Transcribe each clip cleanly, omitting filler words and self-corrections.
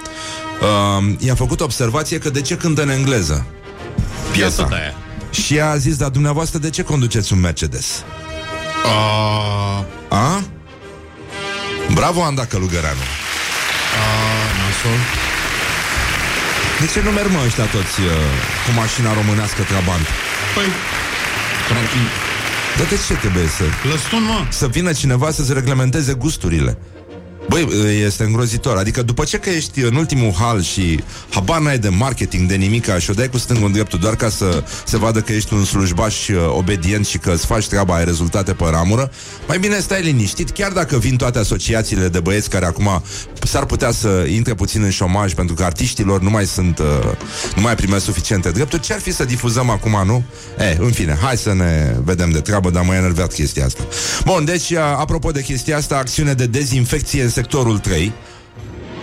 i-a făcut observație că de ce cântă în engleză piesa. Și a zis, dar dumneavoastră de ce conduceți un Mercedes? A? Bravo, Anda Călugăreanu. De ce nu merg, mă, ăștia toți cu mașina românească trabant? Păi, tranquil. Dar de ce trebuie să... Lăstun, mă. Să vină cineva să-ți reglementeze gusturile. Băi, este îngrozitor. Adică după ce că ești în ultimul hal și habar n-ai de marketing, de nimica, și o dai cu stângul în dreptul doar ca să se vadă că ești un slujbaș obedient și că îți faci treaba, ai rezultate pe ramură, mai bine stai liniștit, chiar dacă vin toate asociațiile de băieți care acum s-ar putea să intre puțin în șomaj pentru că artiștilor nu mai primesc suficiente drepturi. Ce-ar fi să difuzăm acum, nu? În fine, hai să ne vedem de treabă, dar m-a enervat chestia asta. Bun, deci, apropo de chestia asta, acțiune de dezinfecție în sectorul 3.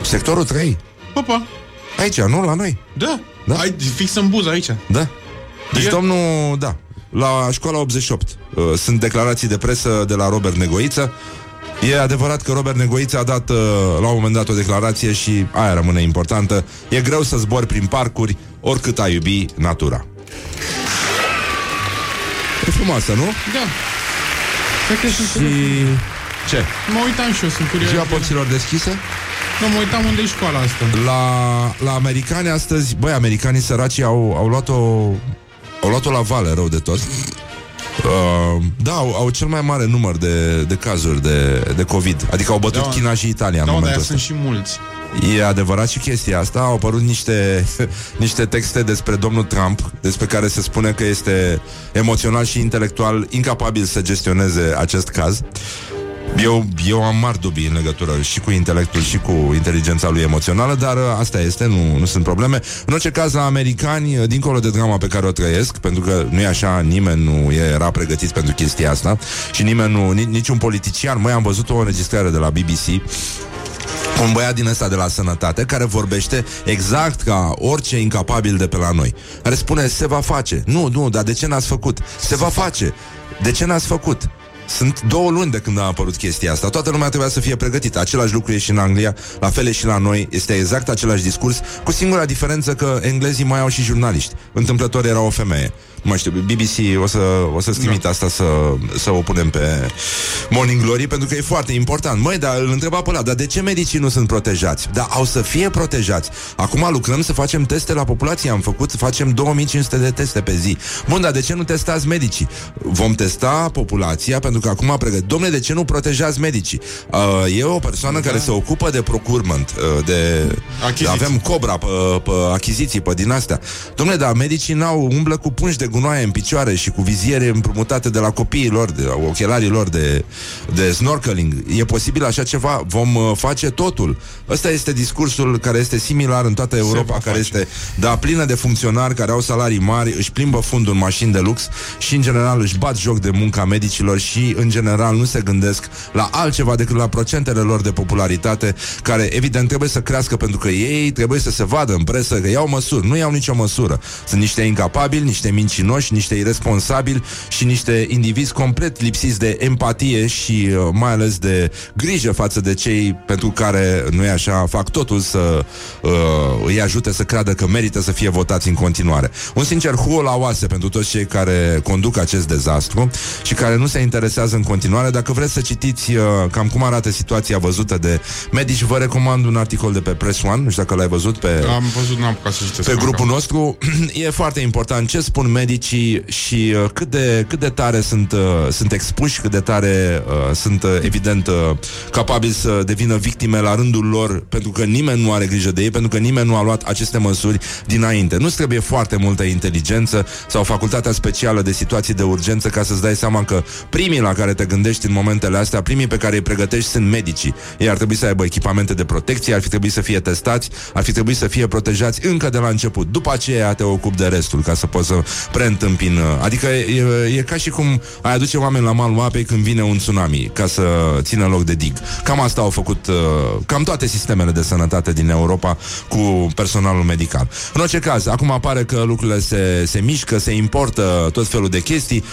Sectorul 3? Opa. Aici, nu? La noi? Da. Ai fix în buză aici. Da. Deci domnul, da, la școala 88. Sunt declarații de presă de la Robert Negoiță. E adevărat că Robert Negoiță a dat la un moment dat o declarație și aia rămâne importantă. E greu să zbori prin parcuri oricât ai iubi natura. E frumoasă, nu? Da. Și... Ce? Mă uitam și eu, sunt curios. Ziua porților deschise? Nu, mă uitam unde e școala asta. La americani astăzi, băi, americanii săraci au luat-o la vale, rău de tot. Da, au cel mai mare număr de cazuri de COVID. Adică au bătut China și Italia în momentul ăsta. Da, sunt și mulți. E adevărat și chestia asta. Au apărut niște texte despre domnul Trump, despre care se spune că este emoțional și intelectual incapabil să gestioneze acest caz. Eu am mari dubii în legătură și cu intelectul și cu inteligența lui emoțională, dar asta este, nu sunt probleme. În orice caz, la americani, dincolo de drama pe care o trăiesc, pentru că nu e așa, nimeni nu era pregătit pentru chestia asta și nimeni nu, niciun politician. Măi, am văzut o înregistrare de la BBC, un băiat din ăsta de la sănătate, care vorbește exact ca orice incapabil de pe la noi, care spune, se va face. Nu, dar de ce n-ați făcut? Se va face. De ce n-ați făcut? Sunt 2 luni de când a apărut chestia asta. Toată lumea trebuia să fie pregătită. Același lucru e și în Anglia, la fel e și la noi. Este exact același discurs, cu singura diferență că englezii mai au și jurnaliști. Întâmplător era o femeie. Nu mai știu, BBC o să-ți trimit asta să o punem pe Morning Glory, pentru că e foarte important. Măi, dar îl întreba pe ăla, dar de ce medicii nu sunt protejați? Dar au să fie protejați. Acum lucrăm să facem teste la populație. Facem 2500 de teste pe zi. Bun, dar de ce nu testați medicii? Vom testa populația, pentru că acum dom'le, de ce nu protejați medicii? E o persoană care se ocupă de procurement, de achiziții. Avem Cobra pe achiziții, pe din astea. Dom'le, dar medicii umblă cu pungi de gunoaie în picioare și cu viziere împrumutate de la copiii lor, de la ochelarii lor de snorkeling. E posibil așa ceva? Vom face totul. Ăsta este discursul care este similar în toată Europa, care este plină de funcționari care au salarii mari, își plimbă fundul în mașini de lux și în general își bat joc de munca medicilor și copiii în general nu se gândesc la altceva decât la procentele lor de popularitate, care evident trebuie să crească, pentru că ei trebuie să se vadă în presă că iau măsuri. Nu iau nicio măsură. Sunt niște incapabili, niște mincinoși, niște irresponsabili și niște indivizi complet lipsiți de empatie și mai ales de grijă față de cei pentru care, nu-i așa, fac totul să îi ajute să creadă că merită să fie votați în continuare. Un sincer huo la oase pentru toți cei care conduc acest dezastru și care nu se interesează în continuare. Dacă vreți să citiți cam cum arată situația văzută de medici, vă recomand un articol de pe Press One, nu știu dacă l-ai văzut pe... Am văzut, n-am ca să citesc. Pe grupul nostru. E foarte important ce spun medicii și cât de tare sunt expuși, cât de tare sunt evident capabili să devină victime la rândul lor, pentru că nimeni nu are grijă de ei, pentru că nimeni nu a luat aceste măsuri dinainte. Nu-ți trebuie foarte multă inteligență sau facultatea specială de situații de urgență ca să-ți dai seama că primii la care te gândești în momentele astea, primii pe care îi pregătești sunt medicii. Ei ar trebui să aibă echipamente de protecție, ar fi trebuit să fie testați, ar fi trebuit să fie protejați încă de la început. După aceea te ocupi de restul, ca să poți să preîntâmpini. Adică e ca și cum ai aduce oameni la malul apei când vine un tsunami, ca să țină loc de dig. Cam asta au făcut cam toate sistemele de sănătate din Europa cu personalul medical. În orice caz, acum apare că lucrurile se mișcă, se importă tot felul de chestii.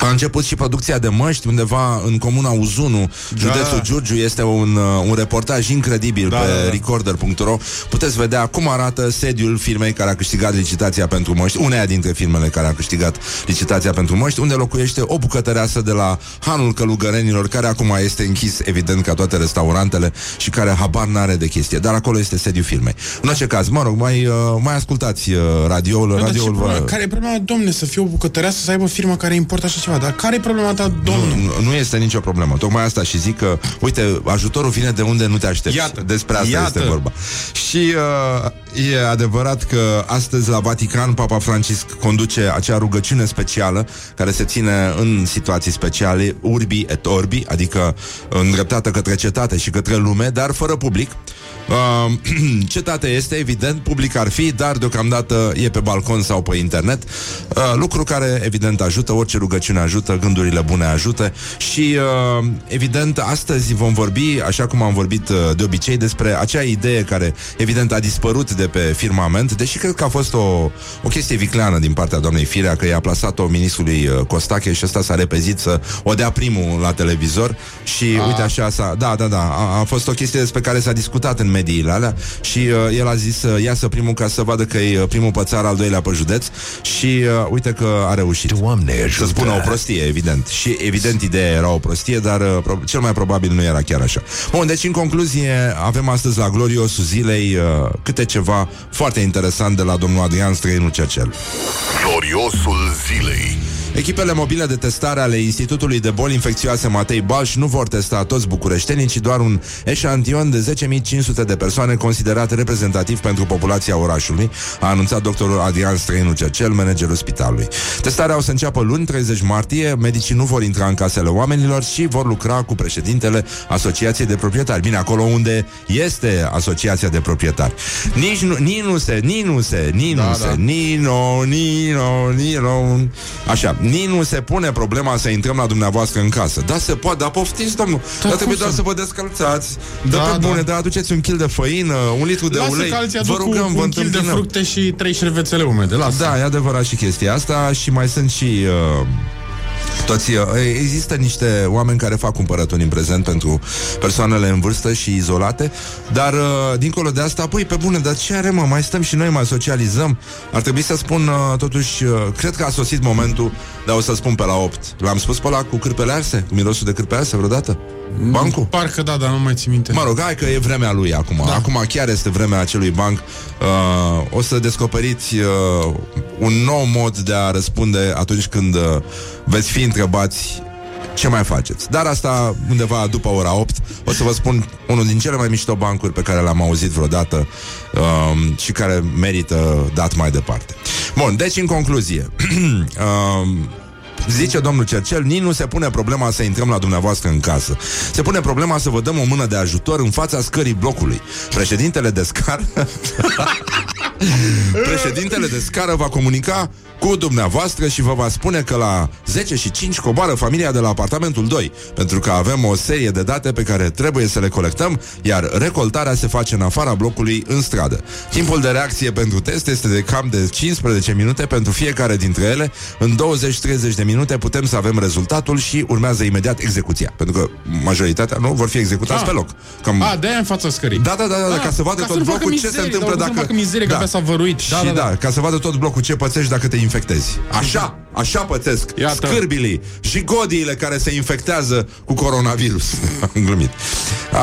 A început și producția de măști undeva în comuna Uzunu, județul Giurgiu. Este un reportaj incredibil pe recorder.ro. Puteți vedea cum arată sediul firmei care a câștigat licitația pentru măști, uneia dintre firmele care a câștigat licitația pentru măști, unde locuiește o bucătăreasă de la Hanul Călugărenilor, care acum este închis, evident, ca toate restaurantele, și care habar n-are de chestie. Dar acolo este sediul firmei. În orice caz, mă rog, mai ascultați radioul. Care e problema, domne, să fie o bucătăreasă, să aibă firmă care importă așa? Dar care e problema ta, domnule? Nu este nicio problemă. Tocmai asta și zic că, uite, ajutorul vine de unde nu te aștepți. Iată, despre asta este vorba. Și e adevărat că astăzi la Vatican Papa Francisc conduce acea rugăciune specială care se ține în situații speciale, urbi et orbi, adică îndreptată către cetate și către lume, dar fără public. Cetate este, evident, public ar fi, dar deocamdată e pe balcon sau pe internet, lucru care evident ajută, orice rugăciune ajută, gândurile bune ajută și evident astăzi vom vorbi, așa cum am vorbit de obicei, despre acea idee care evident a dispărut de pe firmament, deși cred că a fost o chestie vicleană din partea doamnei Firea, că i-a plasat-o ministrului Costache și ăsta s-a repezit să o dea primul la televizor și uite așa a fost o chestie despre care s-a discutat în mediile alea și el a zis să iasă primul ca să vadă că e primul pe țară, al doilea pe județ și uite că a reușit. Să spună o prostie, evident. Și evident ideea era o prostie, dar cel mai probabil nu era chiar așa. Bun, deci în concluzie avem astăzi la gloriosul zilei câte ceva foarte interesant de la domnul Adrian Străinu Cercel. Gloriosul zilei. Echipele mobile de testare ale Institutului de Boli Infecțioase Matei Balș nu vor testa toți bucureștenii, ci doar un eșantion de 10.500 de persoane considerat reprezentativ pentru populația orașului, a anunțat doctorul Adrian Străinu Cercel, managerul spitalului. Testarea o să înceapă luni, 30 martie, medicii nu vor intra în casele oamenilor și vor lucra cu președintele Asociației de Proprietari. Bine, acolo unde este Asociația de Proprietari. Așa. Nici nu se pune problema să intrăm la dumneavoastră în casă. Da, se poate, da, poftiți, domnul. Dar trebuie doar să vă descălțați. Da, aduceți un kil de făină, un litru de ulei. Vă rugăm, vă întâmpinăm. Un kil de fructe și 3 șervețele umede. Lasă. Da, e adevărat și chestia asta. Și mai sunt și... există niște oameni care fac cumpărături în prezent pentru persoanele în vârstă și izolate, dar dincolo de asta, păi pe bune, dar ce are, mă, mai stăm și noi, mai socializăm. Ar trebui să spun totuși, cred că a sosit momentul, dar o să spun pe la 8. L-am spus pe la cu cârpele arse, cu mirosul de cârpe arse vreodată? Bancul? Parcă da, dar nu mai țin minte. Mă rog, hai că e vremea lui acum. Da. Acum chiar este vremea acelui banc. O să descoperiți un nou mod de a răspunde atunci când veți fi întrebați ce mai faceți. Dar asta undeva după ora 8. O să vă spun unul din cele mai mișto bancuri pe care l-am auzit vreodată și care merită dat mai departe. Bun, deci în concluzie... zice domnul Cercel, nici nu se pune problema să intrăm la dumneavoastră în casă. Se pune problema să vă dăm o mână de ajutor în fața scării blocului. Președintele de scară... Președintele de scară va comunica cu dumneavoastră și vă va spune că la 10:05 coboară familia de la apartamentul 2, pentru că avem o serie de date pe care trebuie să le colectăm, iar recoltarea se face în afara blocului, în stradă. Timpul de reacție pentru test este de cam de 15 minute pentru fiecare dintre ele. În 20-30 de minute putem să avem rezultatul și urmează imediat execuția, pentru că majoritatea nu vor fi executați pe loc. Cam... A, de-aia în fața scării. Da, ca să vadă tot blocul mizerii, ce se întâmplă dacă... Mizerii, da. Că s-a văruit. Și da, ca să vadă tot blocul ce pățești dacă te infectezi. Așa pățesc. Iată. Scârbilii și godiile care se infectează cu coronavirus. Am glumit.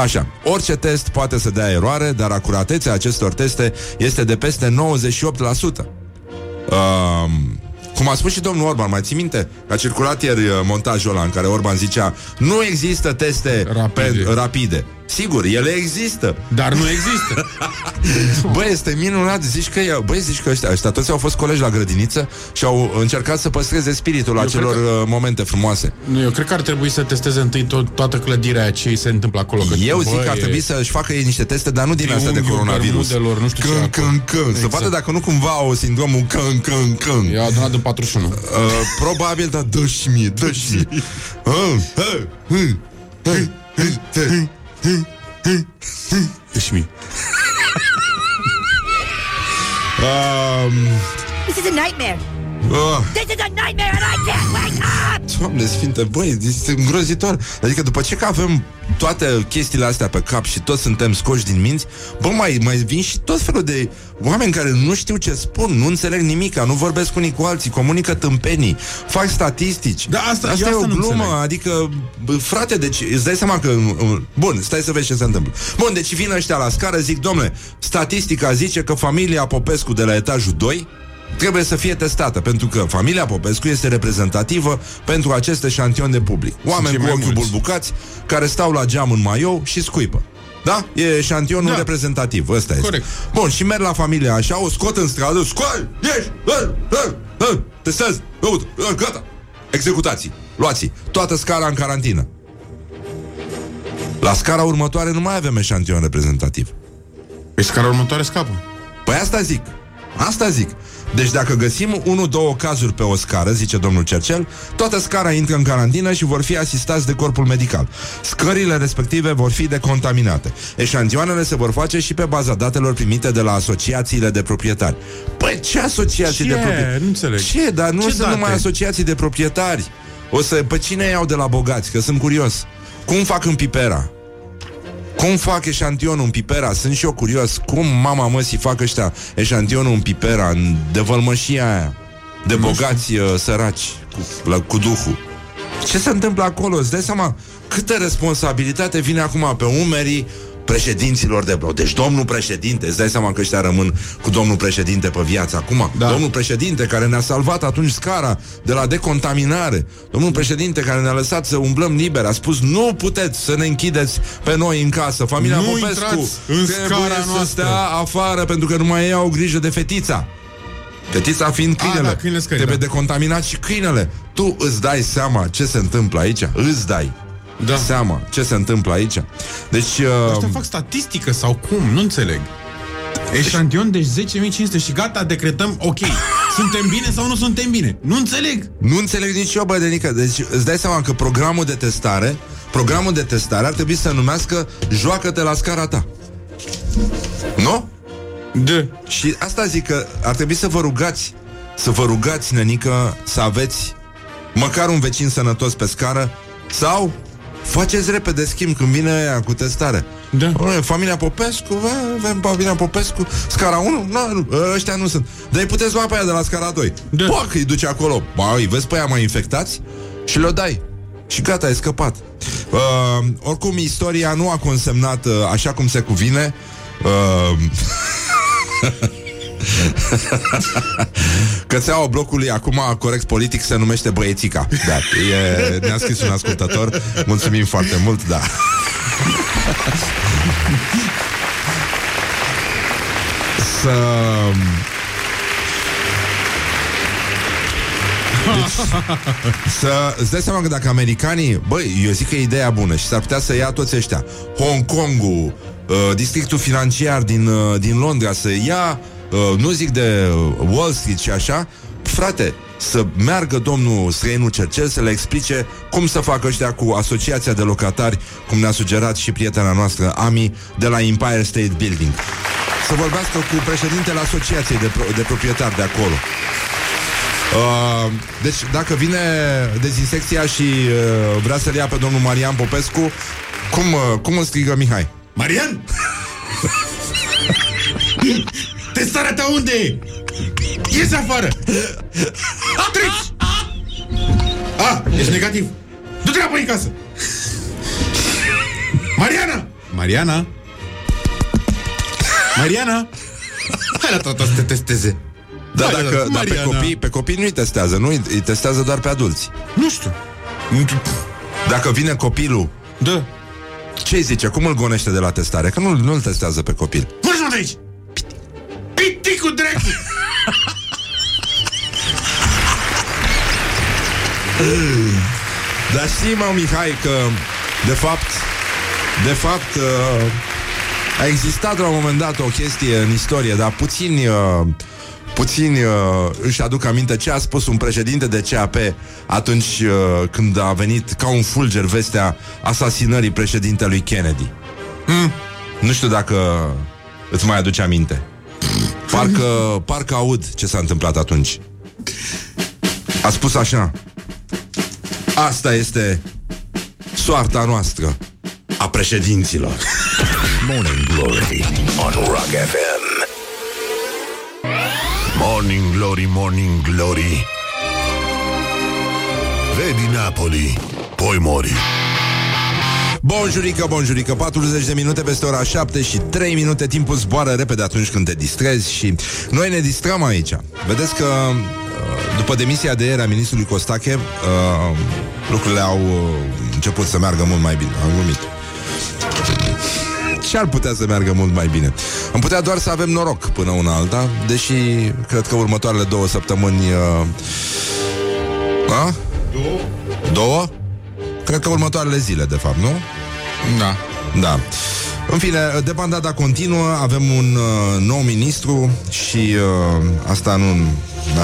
Așa. Orice test poate să dea eroare, dar acuratețea acestor teste este de peste 98%. Cum a spus și domnul Orban, mai ții minte? A circulat ieri montajul ăla în care Orban zicea: nu există teste rapide. Sigur, ele există, dar nu există. Băi, este minunat. Zici că ăștia toți au fost colegi la grădiniță și au încercat să păstreze spiritul acelor momente frumoase. Eu cred că ar trebui să testeze întâi toată clădirea aia, ce se întâmplă acolo. Eu zic că ar trebui să-și facă ei niște teste, dar nu din astea de coronavirus. Să vadă dacă nu cumva au sindromul cân. I-a adunat de 41. Probabil, dar dă-și mie. This is a nightmare. This is a nightmare and I can't wake up. Doamne sfinte, băi, este îngrozitor. Adică după ce că avem toate chestiile astea pe cap și toți suntem scoși din minți, bă, mai vin și tot felul de oameni care nu știu ce spun, nu înțeleg nimica, nu vorbesc unii cu alții, comunică tâmpenii, fac statistici. Da, asta e o glumă, adică, frate, deci îți dai seama că... Bun, stai să vezi ce se întâmplă. Bun, deci vin ăștia la scară, zic: dom'le, statistica zice că familia Popescu de la etajul 2 trebuie să fie testată, pentru că familia Popescu este reprezentativă pentru acest eșantion de public. Oameni cu ochi bulbucați care stau la geam în maiou și scuipă. Da? E eșantionul reprezentativ. Ăsta este. Corect. Bun, și merg la familia așa, o scot în stradă, scoai, ieși, testez, gata, executații, luați toată scara în carantină. La scara următoare nu mai avem eșantion reprezentativ. Pe scara următoare scapă. Păi asta zic. Deci dacă găsim 1-2 cazuri pe o scară, zice domnul Cercel, toată scara intră în carantină și vor fi asistați de corpul medical. Scările respective vor fi decontaminate. Eșantioanele se vor face și pe baza datelor primite de la asociațiile de proprietari. Păi ce asociații de proprietari? Nu înțeleg. Ce? Dar nu sunt numai asociații de proprietari. Pe cine iau de la bogați? Că sunt curios. Cum fac în Pipera? Cum fac eșantionul în Pipera? Sunt și eu curios. Cum mama măsii fac ăștia eșantionul în Pipera, în devălmășia aia de bogați săraci cu duhul? Ce se întâmplă acolo? Îți dai seama câtă responsabilitate vine acum pe umerii președinților de bloc. Deci domnul președinte, îți dai seama că ăștia rămân cu domnul președinte pe viață acum? Da. Domnul președinte care ne-a salvat atunci scara de la decontaminare. Domnul președinte care ne-a lăsat să umblăm liber. A spus: nu puteți să ne închideți pe noi în casă. Familia Popescu în scara noastră, stea afară, pentru că nu mai ei au grijă de fetița. Fetița fiind câinele. Trebuie decontaminat și câinele. Tu îți dai seama ce se întâmplă aici? Îți dai seama ce se întâmplă aici? Deci... Ăștia fac statistică sau cum? Nu înțeleg. Eșantion, deci 10.500 și gata, decretăm, ok, suntem bine sau nu suntem bine? Nu înțeleg. Nu înțeleg nici eu, bă, Denica. Deci îți dai seama că programul de testare ar trebui să numească Joacă-te la scara ta. Nu? De. Și asta zic că ar trebui să vă rugați, nenică, să aveți măcar un vecin sănătos pe scară. Sau faceți repede schimb când vine aia cu testare. Da. Familia Popescu, avem familia Popescu, scara 1, nu, ăștia nu sunt. Dar îi puteți lua pe aia de la scara 2. Da. Poc, îi duci acolo, îi vezi pe aia mai infectați și le dai. Și gata, ai scăpat. Oricum, istoria nu a consemnat așa cum se cuvine. Cățeaua blocului acum, corect politic, se numește Băiețica. Da, ne-a scris un ascultător. Mulțumim foarte mult, da. Îți dai seama că dacă americanii... Băi, eu zic că e ideea bună și s-ar putea să ia toți ăștia Hong Kong-ul, districtul financiar din Londra, să ia nu zic de Wall Street și așa, frate, să meargă domnul străinul Cercel să le explice cum să facă ăștia cu asociația de locatari, cum ne-a sugerat și prietena noastră Ami de la Empire State Building. Să vorbească cu președintele asociației de proprietari de acolo. Deci dacă vine dezinsecția și vrea să-l ia pe domnul Marian Popescu, cum îl strigă Mihai? Marian? Testarea ta unde e? Iese afară! Treci! Ești negativ! Du-te apoi în casă! Mariana! Mariana! Mariana! Hai la tata să te testeze! Da, dacă, dar pe copii nu-i testează, nu? Îi testează doar pe adulți. Nu știu. Dacă vine copilul, da, ce zice? Cum îl gonește de la testare? Că nu-l testează pe copil. Vă de aici! Piticu dracu! Dar știi, mă, Mihai, că de fapt a existat la un moment dat o chestie în istorie, dar puțini își aduc aminte ce a spus un președinte de CAP atunci când a venit ca un fulger vestea asasinării președintelui Kennedy. Nu știu dacă îți mai aduce aminte. Parcă aud ce s-a întâmplat atunci. A spus așa: asta este soarta noastră a președinților. Morning Glory on Rock FM. Morning Glory, Morning Glory, vedi Napoli, poi mori. Bonjurică, bonjurică, 40 de minute peste ora 7 și 3 minute. Timpul zboară repede atunci când te distrezi și noi ne distrăm aici. Vedeți că după demisia de ieri a ministrului Costache, lucrurile au început să meargă mult mai bine. Am glumit. Ce ar putea să meargă mult mai bine? Am putea doar să avem noroc până una alta, deși cred că următoarele 2 săptămâni... Două? Cred că următoarele zile, de fapt, nu? Da. În fine, debandada continuă, avem un nou ministru și asta nu...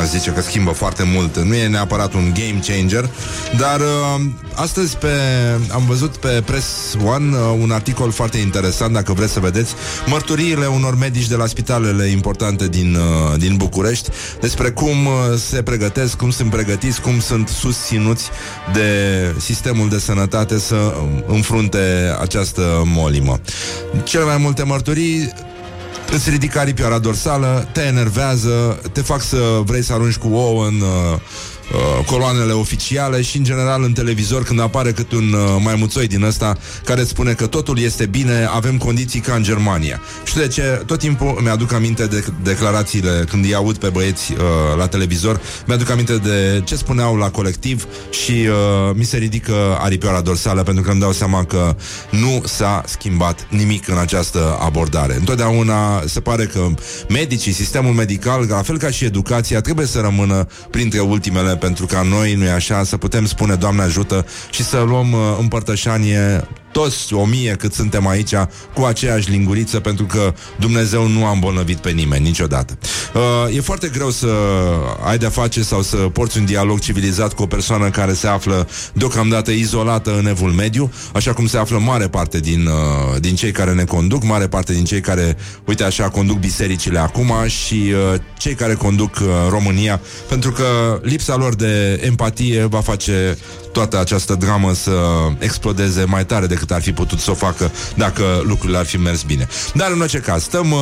aș zice că schimbă foarte mult. Nu e neapărat un game changer. Dar astăzi am văzut pe Press One un articol foarte interesant, dacă vreți să vedeți mărturiile unor medici de la spitalele importante din București despre cum se pregătesc, cum sunt pregătiți, cum sunt susținuți de sistemul de sănătate să înfrunte această molimă. Cele mai multe mărturii: îți ridică aripioara dorsală, te enervează, te fac să vrei să arunci cu ouă în coloanele oficiale și, în general, în televizor, când apare cât un maimuțoi din ăsta care spune că totul este bine, avem condiții ca în Germania. Știu de ce? Tot timpul mi-aduc aminte de declarațiile, când îi aud pe băieți la televizor, mi-aduc aminte de ce spuneau la Colectiv și mi se ridică aripioara dorsală, pentru că îmi dau seama că nu s-a schimbat nimic în această abordare. Întotdeauna se pare că medicii, sistemul medical, la fel ca și educația, trebuie să rămână printre ultimele, pentru ca noi, nu-i așa, să putem spune Doamne ajută și să luăm împărtășanie toți 1000 cât suntem aici cu aceeași linguriță, pentru că Dumnezeu nu a îmbolnăvit pe nimeni niciodată. E foarte greu să ai de-a face sau să porți un dialog civilizat cu o persoană care se află deocamdată izolată în evul mediu, așa cum se află mare parte din cei care ne conduc, mare parte din cei care, uite așa, conduc bisericile acum și cei care conduc România, pentru că lipsa lor de empatie va face toată această dramă să explodeze mai tare decât ar fi putut să o facă dacă lucrurile ar fi mers bine. Dar în orice caz, stăm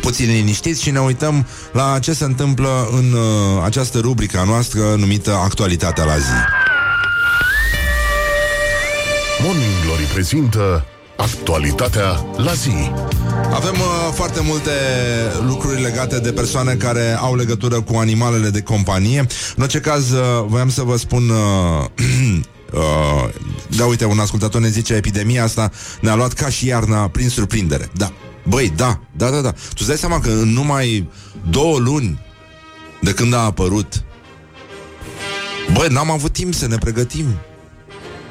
puțin liniștiți și ne uităm la ce se întâmplă în această rubrică noastră numită Actualitatea la zi. Morning Glory prezintă Actualitatea la zi. Avem foarte multe lucruri legate de persoane care au legătură cu animalele de companie. În orice caz, voiam să vă spun... da, uite, un ascultător ne zice: epidemia asta ne-a luat ca și iarna prin surprindere. Da, băi, da. Tu-ți dai seama că în numai 2 luni de când a apărut, băi, n-am avut timp să ne pregătim.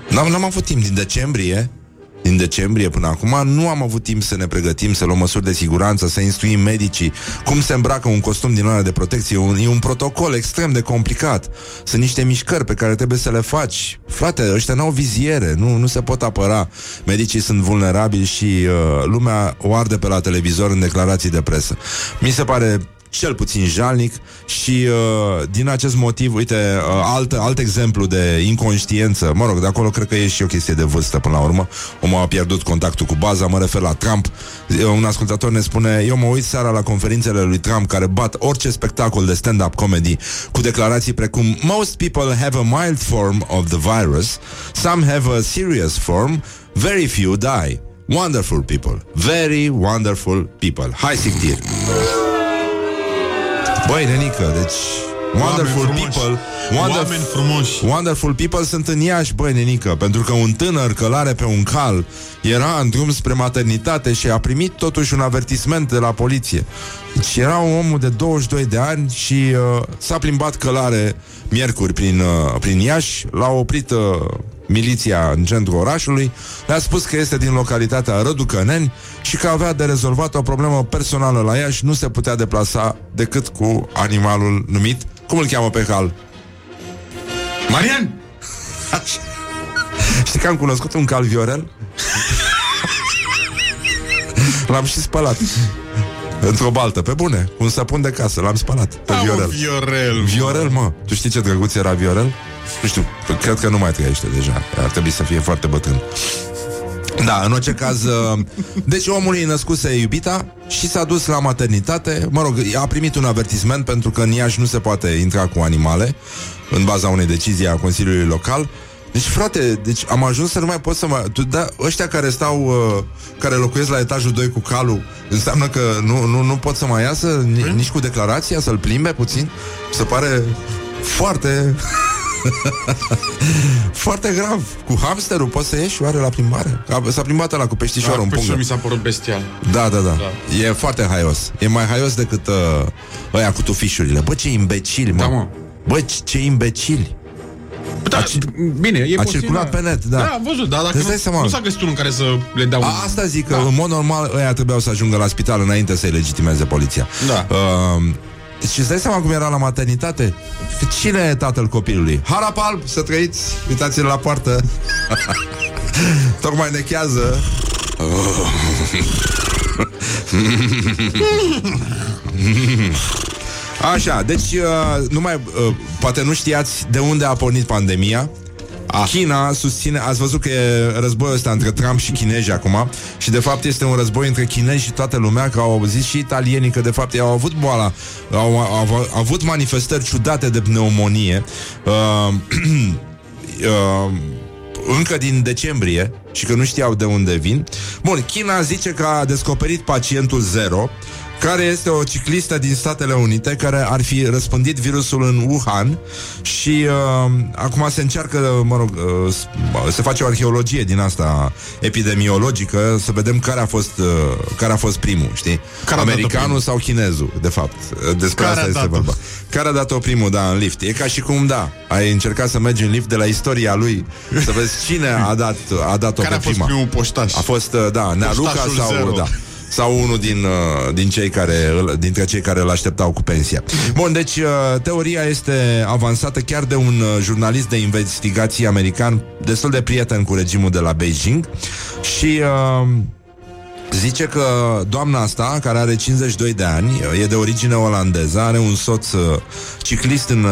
N-am avut timp din decembrie din decembrie până acum, nu am avut timp să ne pregătim, să luăm măsuri de siguranță, să instruim medicii cum se îmbracă un costum din ăla de protecție. E un protocol extrem de complicat. Sunt niște mișcări pe care trebuie să le faci. Frate, ăștia n-au viziere, nu se pot apăra. Medicii sunt vulnerabili și lumea o arde pe la televizor în declarații de presă. Mi se pare cel puțin jalnic și din acest motiv, uite, alt exemplu de inconștiență, mă rog, de acolo cred că e și o chestie de vârstă până la urmă, omul a pierdut contactul cu baza, mă refer la Trump. Un ascultător ne spune: eu mă uit seara la conferințele lui Trump care bat orice spectacol de stand-up comedy cu declarații precum "Most people have a mild form of the virus, some have a serious form, very few die. Wonderful people, very wonderful people. Hai sictir." Băi, nenică, deci Wonderful people sunt în Iași, băi, nenică. Pentru că un tânăr călare pe un cal era în drum spre maternitate și a primit totuși un avertisment de la poliție. Deci era un om de 22 de ani și s-a plimbat călare miercuri prin Iași. L-a oprit miliția în centrul orașului, le-a spus că este din localitatea Răducăneni și că avea de rezolvat o problemă personală la Iași, nu se putea deplasa decât cu animalul numit, cum îl cheamă pe cal? Marian! Așa. Știi că am cunoscut un cal Viorel? L-am și spălat într-o baltă, pe bune, un săpun de casă, l-am spălat pe Viorel. Viorel, mă, tu știi ce drăguț era Viorel? Nu știu, cred că nu mai trăiește deja. Ar trebui să fie foarte bătrân. Da, în orice caz. Deci omul e născuse iubita și s-a dus la maternitate. Mă rog, a primit un avertisment pentru că în Iași nu se poate intra cu animale în baza unei decizii a Consiliului Local. Deci, frate, deci am ajuns să nu mai pot să mă... ăștia care stau, care locuiesc la etajul 2 cu calul, înseamnă că nu pot să mai iasă nici cu declarația, să-l plimbe puțin. Se pare foarte... foarte grav. Cu hamsterul poți să ieși oare la plimbare? S-a plimbat ăla cu peștișorul în pungă. Mi s-a părut bestial. Da. E foarte haios. E mai haios decât ăia cu tufișurile. Bă, ce imbecili, mă. Da, mă. Bă, ce imbecili. Da, bine, e a circulat pe net, da. Da, am văzut, dar dacă nu s-a găsit unul care să le dea un... Asta zic, da. Că în mod normal ăia trebuiau să ajungă la spital înainte să-i legitimeze poliția. Da. Și îți dai seama cum era la maternitate? Cine e tatăl copilului? Harap alb, să trăiți, uitați-l la poartă. Tocmai nechează. Așa, deci poate nu știați de unde a pornit pandemia. China susține, ați văzut că e războiul ăsta între Trump și chinezi acum. Și de fapt este un război între chinezi și toată lumea. Că au auzit și italienii că de fapt ei au avut boala. Au avut manifestări ciudate de pneumonie încă din decembrie. Și că nu știau de unde vin. Bun, China zice că a descoperit pacientul zero, care este o ciclistă din Statele Unite care ar fi răspândit virusul în Wuhan și acum se încearcă, mă rog, se face o arheologie din asta epidemiologică, să vedem care a fost primul, știi? Americanul sau chinezul, de fapt. Despre care asta este vorba. Care a dat-o primul, da, în lift. E ca și cum, da, ai încercat să mergi în lift de la istoria lui, să vezi cine a dat-o care pe prima. Care a fost primul poștaș? A fost, da, Nealuca sau... Zero. Da. Sau unul dintre cei care îl așteptau cu pensia. Bun, deci teoria este avansată chiar de un jurnalist de investigații american destul de prieten cu regimul de la Beijing. Și zice că doamna asta, care are 52 de ani, e de origine olandeză, are un soț ciclist în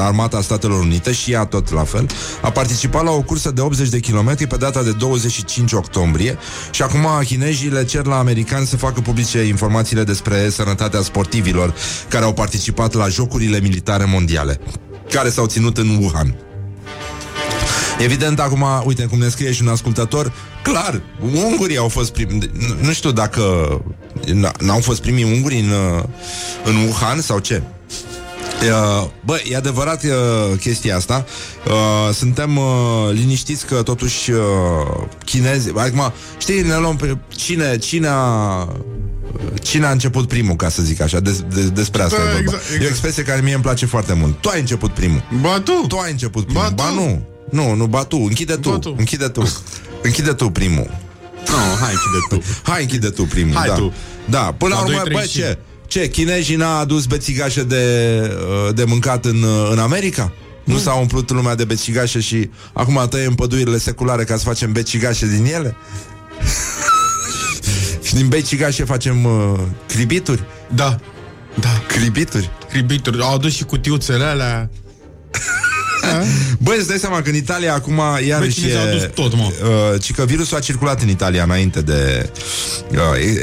armata Statelor Unite și ea tot la fel, a participat la o cursă de 80 de kilometri pe data de 25 octombrie și acum chinezii le cer la americani să facă publice informațiile despre sănătatea sportivilor care au participat la Jocurile Militare Mondiale, care s-au ținut în Wuhan. Evident, acum, uite, cum ne scrie și un ascultător, clar, ungurii au fost primii. Nu știu dacă n-au fost primii ungurii în Wuhan sau ce. Bă, e adevărat chestia asta. Suntem liniștiți că totuși chinezii... Acum, știi, ne luăm pe cine a început primul, ca să zic așa. Despre asta e vorba. Exact. E o expresie care mie îmi place foarte mult. Tu ai început primul. Ba tu! Tu ai început primul. Ba nu! Nu, ba tu, închide tu primul. No, hai, închide tu. Hai, închide tu primul. Hai, da. Tu. Da, până la urmă, 2, 3, bă, ce? Chinezii n-a adus bețigașe de mâncat în America? Nu s-a umplut lumea de bețigașe și acum tăiem pădurile seculare ca să facem bețigașe din ele? Și din bețigașe facem cribituri? Da. Da. Cribituri? Cribituri. Au adus și cutiuțele alea. Băi, îți dai seama că în Italia acum iarăși e... Ci că virusul a circulat în Italia înainte de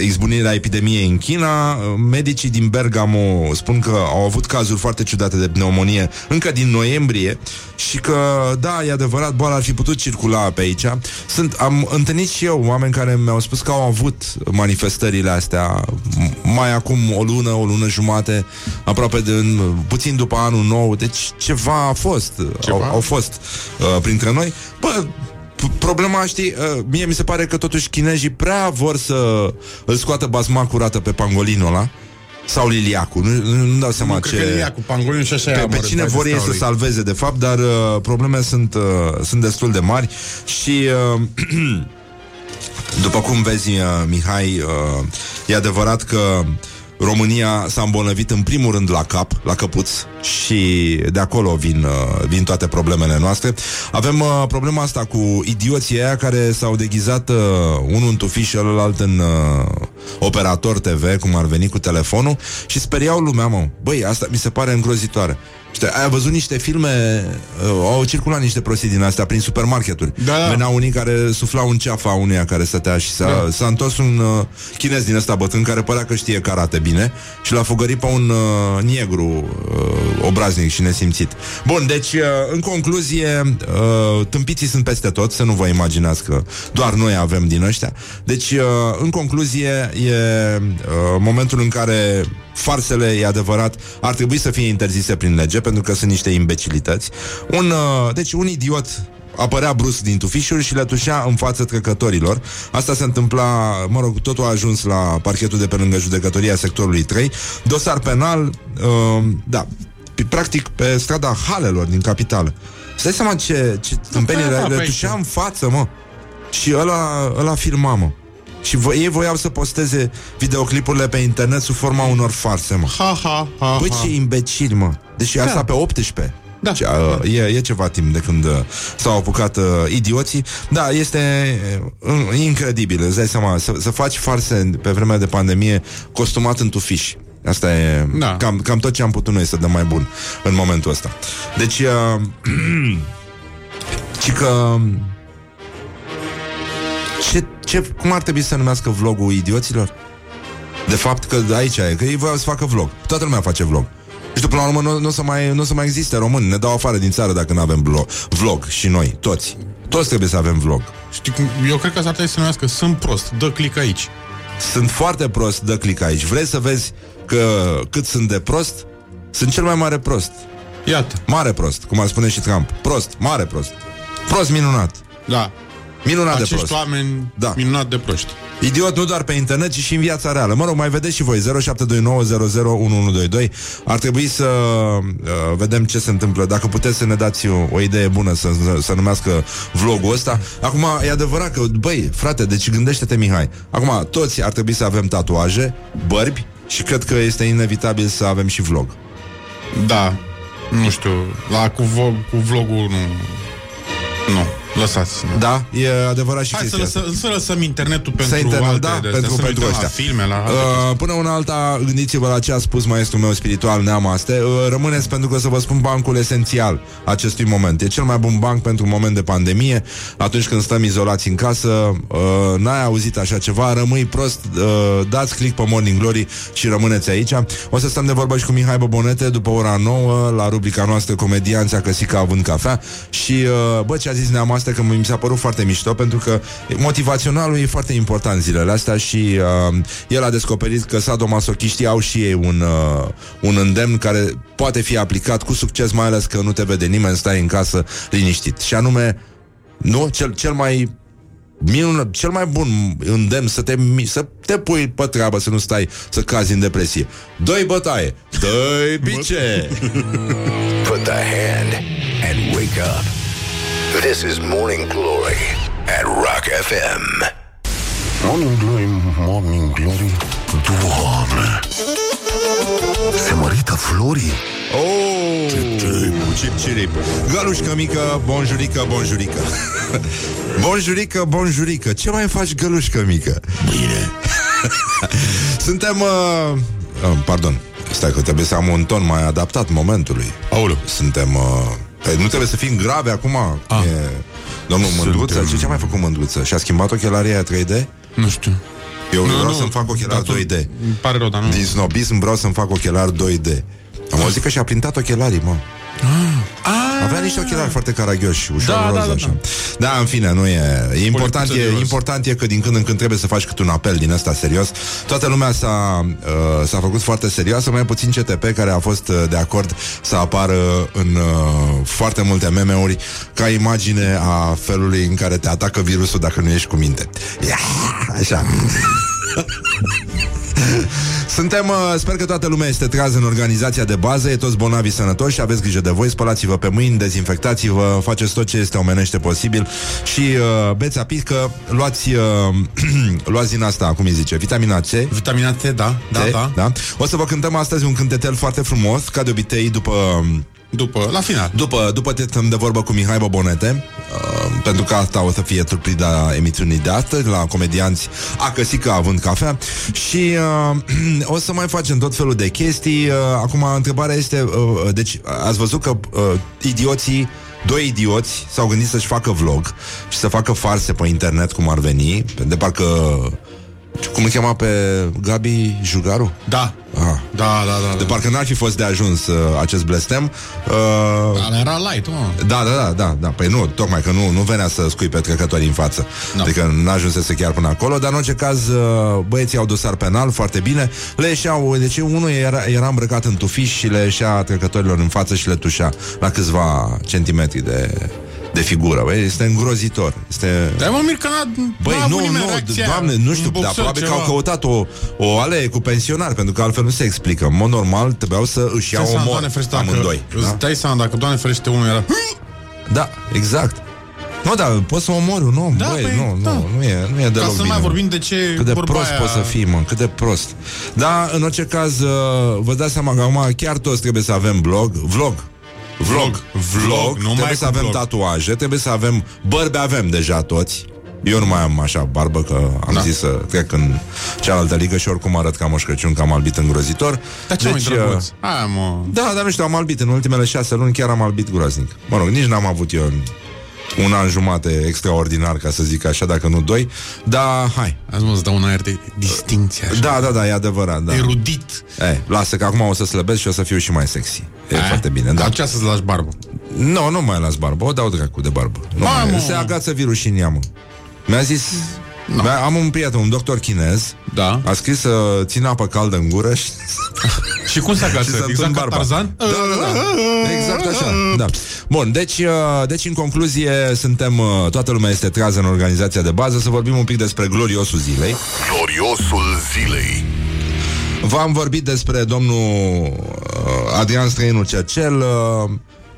izbunirea epidemiei în China. Medicii din Bergamo spun că au avut cazuri foarte ciudate de pneumonie încă din noiembrie. Și că, da, e adevărat, boala ar fi putut circula pe aici. Am întâlnit și eu oameni care mi-au spus că au avut manifestările astea mai acum o lună jumate, aproape puțin după anul nou. Deci ceva a fost. Au fost printre noi. Bă, problema, știi, mie mi se pare că totuși chinezii prea vor să îl scoată basma curată pe pangolinul ăla sau liliacul. Nu dau seama ce... Liliacul, pangolinul și așa pe cine vor ei să salveze, de fapt, dar problemele sunt destul de mari și... după cum vezi, Mihai, e adevărat că România s-a îmbolnăvit în primul rând la căpuț și de acolo vin toate problemele noastre. Avem problema asta cu idioții aia care s-au deghizat unul în tufiș, celălalt în operator TV, cum ar veni cu telefonul, și speriau lumea, mă. Băi, asta mi se pare îngrozitoare. Ai văzut niște filme, au circulat niște prostii din astea prin supermarketuri. Da. Veneau unii care suflau în ceafa unuia care stătea și s-a întors un chinez din ăsta bătrân care părea că știe karate bine și l-a fugărit pe un negru obraznic și nesimțit. Bun, deci în concluzie, tâmpiții sunt peste tot, să nu vă imaginați că doar noi avem din ăștia. Deci în concluzie e momentul în care farsele, e adevărat, ar trebui să fie interzise prin lege, pentru că sunt niște imbecilități. Deci un idiot apărea brusc din tufișuri și le tușea în fața trecătorilor. Asta se întâmpla, mă rog, totul a ajuns la parchetul de pe lângă judecătoria sectorului 3. Dosar penal, da, practic pe strada Halelor din capitală. Să dai seama ce tâmpenii le tușea în față, mă. Și ăla filma, mă. Și ei voiau să posteze videoclipurile pe internet sub forma unor farse, mă. Ha, ha, ha. Băi, ce imbecili, mă. Deci asta pe 18. Da. E ceva timp de când s-au apucat idioții. Da, este incredibil. Îți dai seama, să faci farse pe vremea de pandemie costumat în tufiș. Asta e cam tot ce am putut noi să dăm mai bun în momentul ăsta. Deci și că cum ar trebui să se numească vlogul idioților? De fapt că aici e, că ei voiau să facă vlog. Toată lumea face vlog. Și până la urmă nu o să mai existe români. Ne dau afară din țară dacă nu avem vlog. Și noi, toți trebuie să avem vlog. Știi, eu cred că asta ar trebui să se numească sunt prost, dă click aici. Sunt foarte prost, dă click aici. Vrei să vezi că cât sunt de prost? Sunt cel mai mare prost. Iată. Mare prost, cum ar spune și Trump. Prost, mare prost. Prost minunat. Da. Minunat acești de proști. Oameni minunat de proști. Idiot nu doar pe internet, ci și în viața reală. Mă rog, mai vedeți și voi, 0729001122. Ar trebui să vedem ce se întâmplă. Dacă puteți să ne dați o idee bună să numească vlogul ăsta. Acum, e adevărat că, băi, frate, deci gândește-te, Mihai. Acum, toți ar trebui să avem tatuaje, bărbi și cred că este inevitabil să avem și vlog. Da, nu știu, cu vlogul nu. Lăsați. Da, e adevărat și chestia asta. Hai să lăsăm internetul pentru pentru ăștia. La filme, până una alta, gândiți-vă la ce a spus maestrul meu spiritual, Neamaste. Rămâneți, pentru că o să vă spun bancul esențial acestui moment. E cel mai bun banc pentru un moment de pandemie. Atunci când stăm izolați în casă, n-ai auzit așa ceva, rămâi prost, dați click pe Morning Glory și rămâneți aici. O să stăm de vorbă și cu Mihai Bobonete după ora 9 la rubrica noastră Comedianța Căsica având cafea. Și, bă, ce a zis Neamaste că mi s-a părut foarte mișto, pentru că motivaționalul e foarte important zilele astea și el a descoperit că sadomasochiștii au și ei un îndemn care poate fi aplicat cu succes, mai ales că nu te vede nimeni, stai în casă liniștit. Și anume, nu, cel mai bun îndemn să te pui pe treabă, să nu stai să cazi în depresie. Dă-i bătaie, dă-i bice! Put the hand and wake up. This is Morning Glory at Rock FM. Morning glory, morning glory, Doamne, se mărită florii. Oh, cip-cirip. Gălușca mică, bonjurică, bonjurică. Bonjurică, bonjurică. Ce mai faci, gălușca mică? Bine. Suntem... pardon, stai că trebuie să am un ton mai adaptat momentului. Aoleu. Suntem... nu trebuie să fim grave acum. Domnul Mânduță, ce mai făcut Mânduță? Și-a schimbat ochelarii aia 3D? Nu știu. Eu vreau să-mi fac ochelari 2D. Îmi pare rău, dar nu. Din snobism vreau să-mi fac ochelari 2D. Am auzit că și-a printat ochelarii, mă. Avea niște ochelari foarte caragioși, ușor roz, așa. Da, în fine, nu e... Important e că din când în când trebuie să faci cât un apel din ăsta serios. Toată lumea s-a făcut foarte serioasă, mai puțin CTP, care a fost de acord să apară în foarte multe meme-uri ca imagine a felului în care te atacă virusul dacă nu ești cu minte. Așa. Suntem, sper că toată lumea este trează în organizația de bază, e toți bonavii sănătoși, aveți grijă de voi, spălați-vă pe mâini, dezinfectați-vă, faceți tot ce este omenește posibil și beți apică, luați din asta, cum îi zice, vitamina C. Vitamina C, da. O să vă cântăm astăzi un cântetel foarte frumos, ca de obicei după la final. După stăm de vorbă cu Mihai Bobonete, pentru că asta o să fie surpriza emisiunii de astăzi la comedianți Acăsică având cafea. Și o să mai facem tot felul de chestii. Acum întrebarea este, deci ați văzut că doi idioți s-au gândit să-și facă vlog și să facă farse pe internet, cum ar veni, de parcă... Cum îl chema pe Gabi Jugaru? Da. De parcă n-ar fi fost de ajuns acest blestem. Dar era light, mă. Da. Păi nu, tocmai că nu venea să scui pe trecătorii în față. No. Adică n-ajunsese chiar până acolo. Dar în orice caz, băieții au dosar penal, foarte bine. Le ieșeau, deci unul era îmbrăcat în tufiș și le ieșea trecătorilor în față și le tușea la câțiva centimetri de figură, băi, este îngrozitor. Dar mă mir că n-a avut nimeni reacția. Doamne, nu știu, dar probabil ceva. Că au căutat o alee cu pensionari, pentru că altfel nu se explică. În mod normal, trebuiau să își iau omor amândoi. Îți dai seama, dacă Doamne ferește unul era... Da, exact. Nu, dar poți să omori un om, nu e deloc bine. Ca să mai vorbim de ce vorba aia... Cât de prost poți să fii, mă, cât de prost. Dar, în orice caz, vă dați seama că acum chiar toți trebuie să avem vlog, trebuie să avem tatuaje, trebuie să avem bărbe, avem deja toți. Eu nu mai am așa barbă, că am zis să trec în cealaltă ligă și oricum arăt ca Moș Crăciun, că am albit îngrozitor. Dar ce mai drăguț? Da, dar nu știu, am albit în ultimele 6 luni, chiar am albit groaznic. Mă rog, nici n-am avut eu un an jumate extraordinar, ca să zic așa, dacă nu 2. Dar hai, azi mă să dau un aer de distinție așa. Da, e adevărat, da. Erudit. Lasă că acum o să slăbesc și o să fiu și mai sexy. E foarte bine, da. Dar ce să-ți lași barbă? Nu mai las barbă, o dau dracu de barbă. Se agață virusul în ea, mă. Mi-a zis... No. Am un prieten, un doctor chinez, a scris să țină apă caldă în gură și și cum se agață? Exact ca Tarzan? Da. Exact așa, da. Bun, deci în concluzie suntem, toată lumea este trează în organizația de bază. Să vorbim un pic despre gloriosul zilei. Gloriosul zilei. V-am vorbit despre domnul Adrian Străinu Cercel,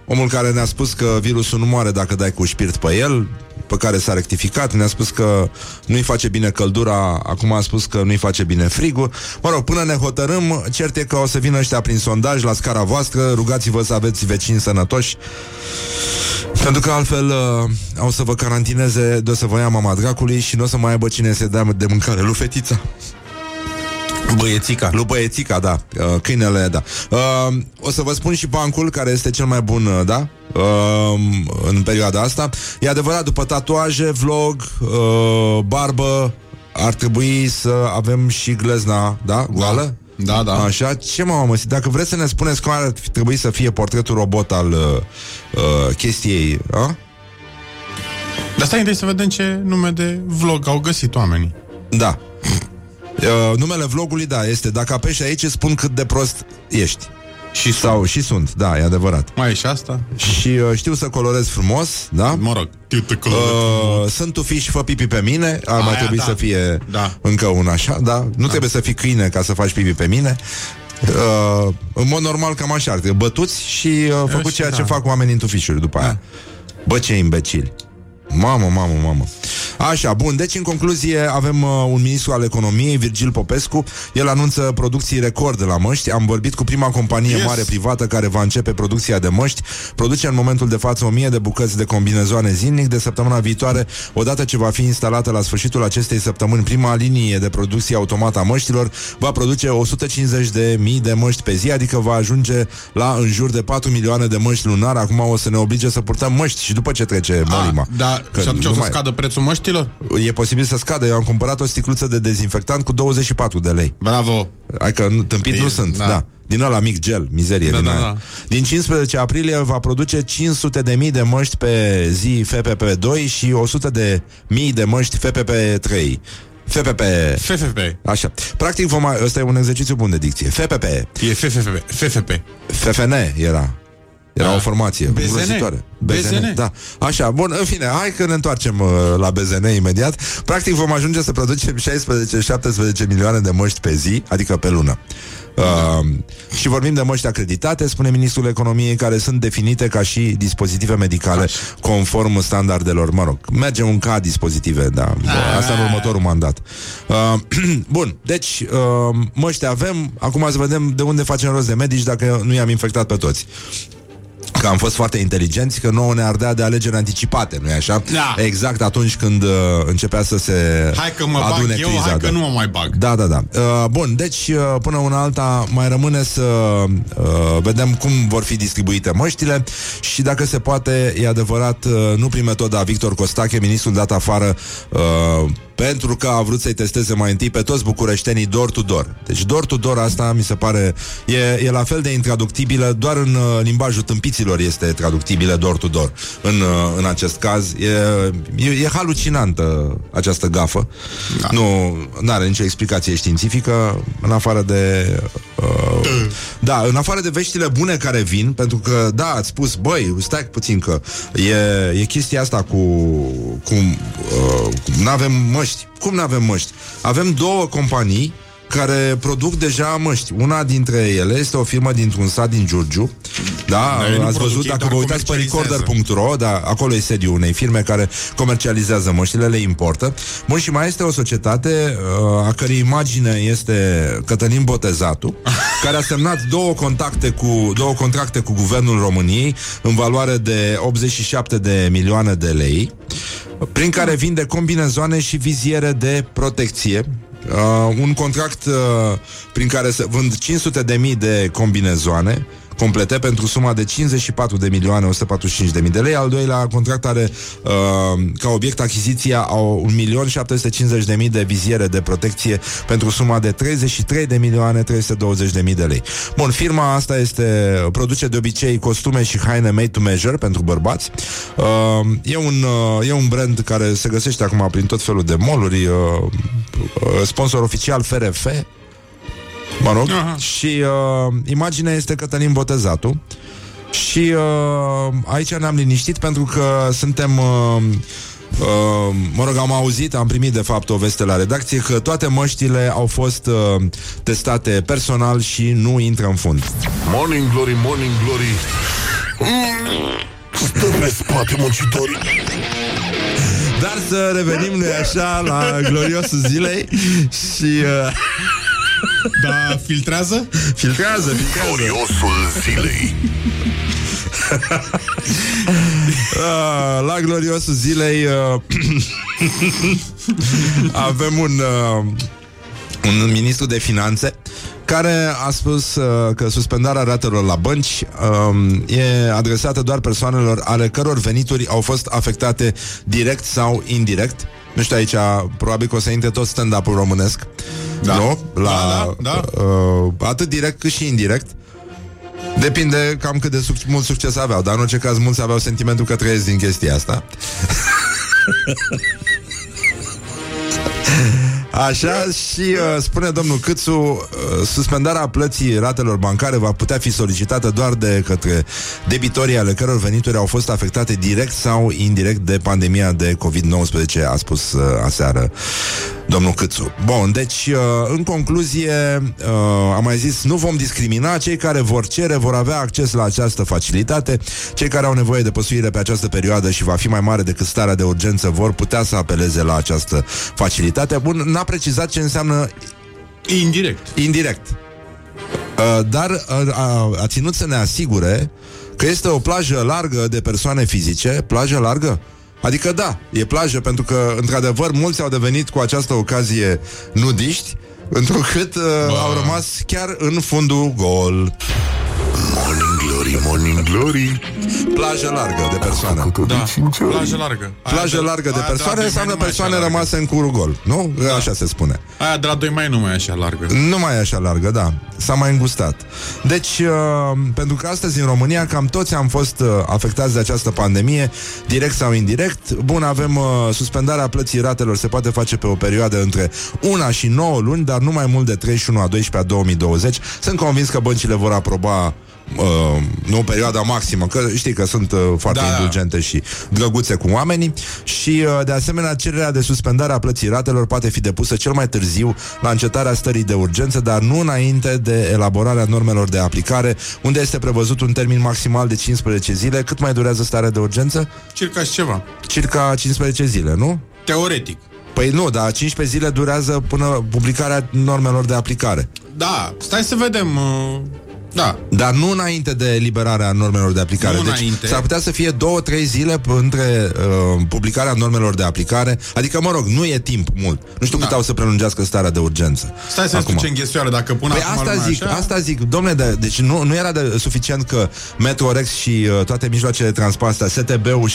omul care ne-a spus că virusul nu moare dacă dai cu șpirt pe el, pe care s-a rectificat, ne-a spus că nu-i face bine căldura, acum a spus că nu-i face bine frigul. Mă rog, până ne hotărâm, cert e că o să vină ăștia prin sondaj la scara voastră, rugați-vă să aveți vecini sănătoși, pentru că altfel o să vă carantineze, de o să vă ia mama dracului și nu o să mai aibă cine să dea de mâncare lui fetița. Băiețica, da. Câinele, da. O să vă spun și bancul, care este cel mai bun, da? În perioada asta. E adevărat, după tatuaje, vlog, barbă, ar trebui să avem și glezna, da? Goală? Da. Așa, ce mamă, dacă vreți să ne spuneți cum ar trebui să fie portretul robot al chestiei, dar stai întâi să vedem ce nume de vlog au găsit oamenii. Da. Numele vlogului, da, este dacă apeși aici îți spun cât de prost ești. Și sunt, da, e adevărat. Mai e și asta. Și știu să colorez frumos, da? Mă rog, sunt tufiș și fă pipi pe mine. Ar mai trebui să fie încă un așa, da? Nu trebuie să fii câine ca să faci pipi pe mine. În mod normal cam așa ar trebui. Bătuți și făcut ceea ce fac oamenii în tufișuri după aia. Bă, ce imbecili. Mamă. Așa, bun, deci în concluzie avem un ministru al economiei, Virgil Popescu. El anunță producții record de la măști. Am vorbit cu prima companie mare privată care va începe producția de măști. Produce în momentul de față 1000 de bucăți de combinezoane zilnic. De săptămâna viitoare, odată ce va fi instalată la sfârșitul acestei săptămâni prima linie de producție automată a măștilor, va produce 150.000 de măști pe zi, adică va ajunge la în jur de 4 milioane de măști lunar. Acum o să ne oblige să purtăm măști și după ce trece molima. Da, și atunci o să scadă prețul măștilor? E posibil să scadă. Eu am cumpărat o sticluță de dezinfectant cu 24 de lei. Bravo! Adică tâmpit nu sunt, da. Din ăla mic gel, mizerie, da, din aia. Da. Din 15 aprilie va produce 500.000 de măști pe zi FPP2 și 100.000 de măști FPP3. FPP. Așa. Practic ăsta e un exercițiu bun de dicție. FPP. E FFP. FFN era. Era o formație îngrozitoare. BZN, da. Așa, bun, în fine, hai că ne întoarcem la BZN imediat. Practic vom ajunge să producem 16-17 milioane de măști pe zi, adică pe lună. Și vorbim de măști acreditate, spune ministrul economiei, care sunt definite ca și dispozitive medicale conform standardelor, mă rog. Mergem în ca dispozitive, da. Asta în următorul mandat. Bun, deci măști avem, acum să vedem de unde facem rost de medici dacă nu i-am infectat pe toți. Că am fost foarte inteligenți, că nouă ne ardea de alegeri anticipate, nu-i așa? Da. Exact atunci când începea să se adune criza. Că nu mă mai bag. Da. Bun, deci până una alta mai rămâne să vedem cum vor fi distribuite măștile și dacă se poate, e adevărat, nu prin metoda Victor Costache, ministrul dat afară pentru că a vrut să-i testeze mai întâi pe toți bucureștenii door-to-door. Deci door-to-door asta mi se pare e la fel de intraductibilă, doar în limbajul tâmpiților este traductibilă door-to-door. În acest caz e halucinantă această gafă. Da. Nu are nicio explicație științifică în afară de în afară de veștile bune care vin, pentru că ați spus, băi, stai puțin că e chestia asta cu n-avem măști. Cum n-avem măști? Avem două companii care produc deja măști. Una dintre ele este o firmă dintr-un sat din Giurgiu. Da, ați văzut, dacă vă uitați pe recorder.ro, da, acolo e sediul unei firme care comercializează măștile, le importă. Bun, și mai este o societate a cărei imagine este Cătălin Botezatu, care a semnat două contracte cu Guvernul României în valoare de 87 de milioane de lei, prin care vinde combinezoane și viziere de protecție. Un contract prin care se vând 500.000 de combinezoane complete pentru suma de 54.145.000 de lei. Al doilea contract are ca obiect achiziția a 1.750.000 de viziere de protecție pentru suma de 33.320.000 de lei. Bun, firma asta produce de obicei costume și haine made to measure pentru bărbați. E un brand care se găsește acum prin tot felul de mall-uri, sponsor oficial FRF. Mă rog. Aha. Și imaginea este Cătălin Botezatu. Și aici ne-am liniștit pentru că suntem am auzit, am primit de fapt o veste la redacție că toate măștile au fost testate personal și nu intră în fund. Morning Glory, Morning Glory, stă pe spate muncitorii. Dar să revenim, noi așa, la gloriosul zilei. Și da, filtrează? Filtrează. Gloriosul zilei. La gloriosul zilei avem un ministru de finanțe care a spus că suspendarea ratelor la bănci e adresată doar persoanelor ale căror venituri au fost afectate direct sau indirect. Nu știu, aici probabil că o să intre tot stand-up-ul românesc. Da. Nu? Da. Atât direct cât și indirect. Depinde cam cât de mult succes aveau. Dar în orice caz mulți aveau sentimentul că trăiesc din chestia asta. Așa, și spune domnul Câțu, suspendarea plății ratelor bancare va putea fi solicitată doar de către debitorii ale căror venituri au fost afectate direct sau indirect de pandemia de COVID-19, a spus aseară domnul Câțu. Bun, deci, în concluzie, am mai zis, nu vom discrimina. Cei care vor cere vor avea acces la această facilitate. Cei care au nevoie de păsuire pe această perioadă și va fi mai mare decât starea de urgență vor putea să apeleze la această facilitate. Bun, n-a precizat ce înseamnă indirect. Indirect. Dar a ținut să ne asigure că este o plajă largă de persoane fizice. Plajă largă? Adică da, e plajă, pentru că într-adevăr mulți au devenit cu această ocazie nudiști, întrucât au rămas chiar în fundul gol. Morning glory, morning glory. Plajă largă de persoane. Da, plajă largă. Plajă largă de persoane înseamnă persoane rămase în curul gol, nu? Da. Așa se spune. Aia de la 2 mai nu mai e așa largă. Nu mai e așa largă, da. S-a mai îngustat. Deci, pentru că astăzi în România cam toți am fost afectați de această pandemie, direct sau indirect. Bun, avem suspendarea plății ratelor. Se poate face pe o perioadă între 1 și 9 luni, dar nu mai mult de 31/12/2020. Sunt convins că băncile vor aproba nu perioada maximă, că știi că sunt foarte indulgente și drăguțe cu oamenii. Și de asemenea cererea de suspendare a plății ratelor poate fi depusă cel mai târziu la încetarea stării de urgență, dar nu înainte de elaborarea normelor de aplicare, unde este prevăzut un termen maximal de 15 zile. Cât mai durează starea de urgență? Circa și ceva. Circa 15 zile, nu? Teoretic. Păi nu, dar 15 zile durează până publicarea normelor de aplicare. Da, stai să vedem. Da. Dar nu înainte de eliberarea normelor de aplicare. Nu deci înainte. S-ar putea să fie 2-3 zile între publicarea normelor de aplicare. Adică, mă rog, nu e timp mult. Nu știu cât au să prelungească starea de urgență. Stai să spun ce înghesuială dacă până acum asta zic, domnule, deci nu era suficient că Metrorex și toate mijloacele de transport astea, STB-ul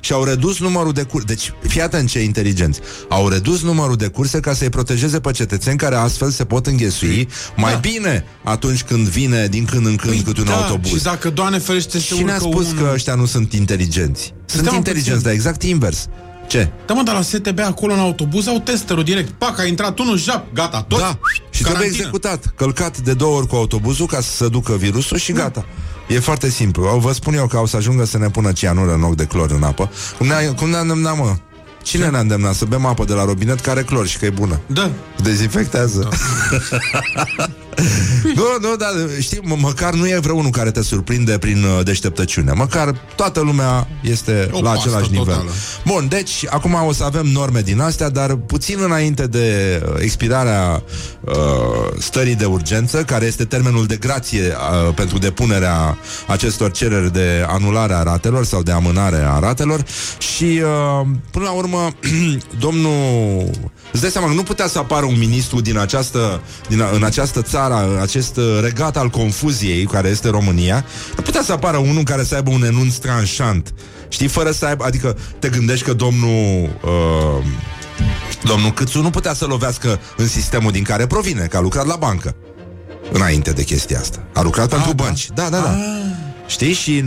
și-au redus numărul de curse. Deci, fii atent ce inteligenți. Au redus numărul de curse ca să-i protejeze pe cetățeni care astfel se pot înghesui mai bine atunci când vine din când în când cât un autobuz. Și dacă, Doamne ferește, se urcă unul... Și ne-a spus că ăștia nu sunt inteligenți. Sunt inteligenți, dar exact invers. Ce? Da, mă, dar la STB acolo în autobuz au testerul direct. Pac, a intrat unul, jap, gata, tot. Da, și trebuie executat, călcat de 2 ori cu autobuzul ca să se ducă virusul și gata. E foarte simplu. Vă spun eu că au să ajungă să ne pună cianură în loc de clor în apă. Cum ne-a îndemnat, mă? Cine ne-a îndemnat să bem apă de la robinet care are clor și că e bună? Da. Dezinfectează. Da. Nu, dar știi, măcar nu e vreunul care te surprinde prin deșteptăciune. Măcar toată lumea este la același nivel totală. Bun, deci acum o să avem norme din astea, dar puțin înainte de expirarea stării de urgență, care este termenul de grație pentru depunerea acestor cereri de anulare a ratelor sau de amânare a ratelor. Și până la urmă, domnul... Îți dai seama că nu putea să apară un ministru în această țară, acest regat al confuziei care este România, nu putea să apară unul care să aibă un enunț tranșant. Știi, fără să aibă, adică te gândești că domnul Câțu nu putea să lovească în sistemul din care provine, că a lucrat la bancă înainte de chestia asta. A lucrat pentru bănci. Da. Știi, și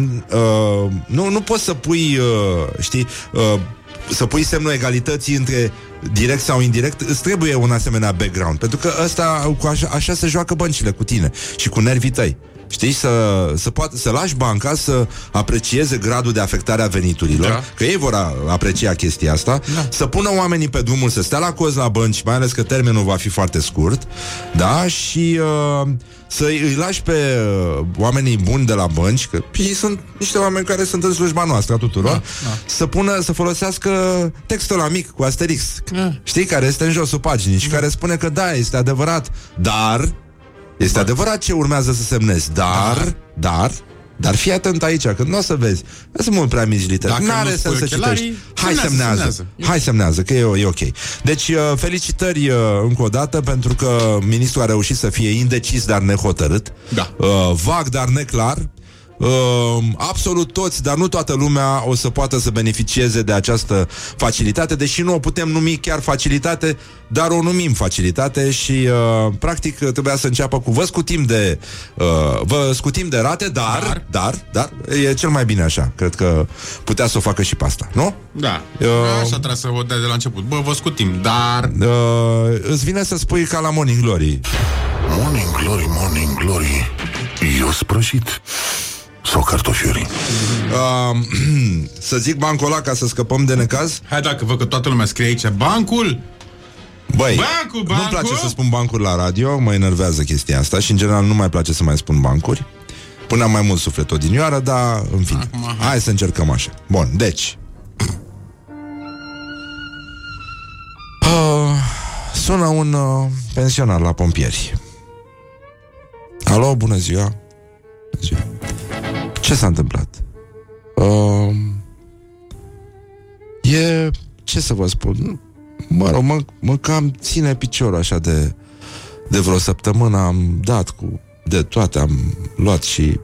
nu poți să pui să pui semnul egalității între direct sau indirect, îți trebuie un asemenea background, pentru că ăsta, așa se joacă băncile cu tine și cu nervii tăi. Știi, să lași banca să aprecieze gradul de afectare a veniturilor, că ei vor aprecia chestia asta, să pună oamenii pe drumul, să stea la cozi la bănci, mai ales că termenul va fi foarte scurt, și să îi lași pe oamenii buni de la bănci, că sunt niște oameni care sunt în slujba noastră a tuturor, să folosească textul la mic cu asterix, știi, care este în josul paginii și care spune că da, este adevărat, dar... Este adevărat ce urmează să semnezi, dar fii atent aici, că nu o să vezi. Sunt mult prea mici litere. N-are sens să citești. Hai semnează, că e ok. Deci, felicitări încă o dată, pentru că ministrul a reușit să fie indecis, dar nehotărât, vag, dar neclar. Absolut toți, dar nu toată lumea o să poată să beneficieze de această facilitate, deși nu o putem numi chiar facilitate, dar o numim facilitate și practic trebuia să înceapă cu vă scutim de rate, dar e cel mai bine așa. Cred că putea să o facă și pe asta, nu? Da, așa trebuie să o dea de la început. Bă, vă scutim, dar... Îți vine să spui ca la Morning Glory. Morning Glory, Morning Glory, eu sprășit sau cartofiuri. Să zic bancul ăla ca să scăpăm de necaz? Hai, dacă văd că toată lumea scrie aici bancul. Băi, nu-mi place să spun bancuri la radio, mă enervează chestia asta și în general nu mai place să mai spun bancuri. Puneam mai mult suflet odinioară, dar în fine. Hai să încercăm așa. Bun, deci sună un pensionar la pompieri. Alo, bună ziua. Bună ziua. Ce s-a întâmplat? Ce să vă spun? Mă rog, mă cam ține piciorul așa de vreo săptămână. Am dat cu de toate. Am luat și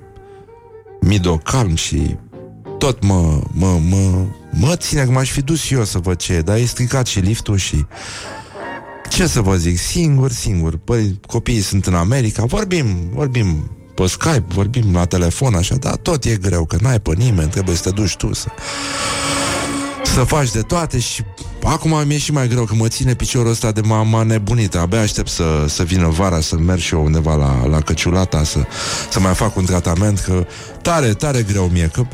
Midocalm și tot mă ține că m-aș fi dus eu să văd ce e, dar e stricat și liftul și... Ce să vă zic, singur. Păi, copiii sunt în America, vorbim pe Skype, vorbim la telefon, așa, dar tot e greu, că n-ai pe nimeni, trebuie să te duci tu să faci de toate și acum mi-e și mai greu, că mă ține piciorul ăsta de mama nebunită. Abia aștept să vină vara, să merg și eu undeva la Căciulata, să mai fac un tratament, că tare greu mi-e, că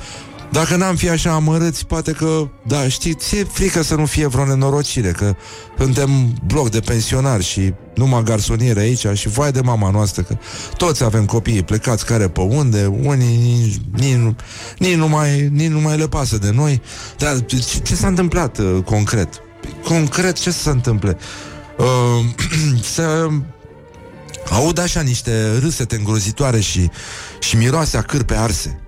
dacă n-am fi așa amărâți, poate că, da, știi, ți-e frică să nu fie vreo nenorocire, că suntem bloc de pensionari și numai garsoniere aici și vai de mama noastră, că toți avem copiii plecați care pe unde, unii nici nu mai le pasă de noi. Dar ce s-a întâmplat concret? Concret ce se întâmplă? Să aud așa niște râsete îngrozitoare și miroase a cârpe arse.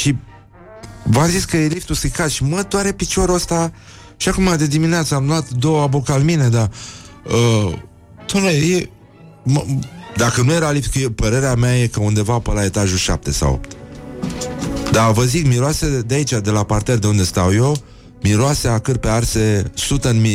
Și v-am zis că e liftul stricat și mă doare piciorul ăsta. Și acum de dimineață am luat 2 abocalmine, dar dacă nu era lift, părerea mea e că undeva pe la etajul 7 sau 8. Dar vă zic, miroase de aici, de la parter de unde stau eu, miroase a cârpe arse 100.000.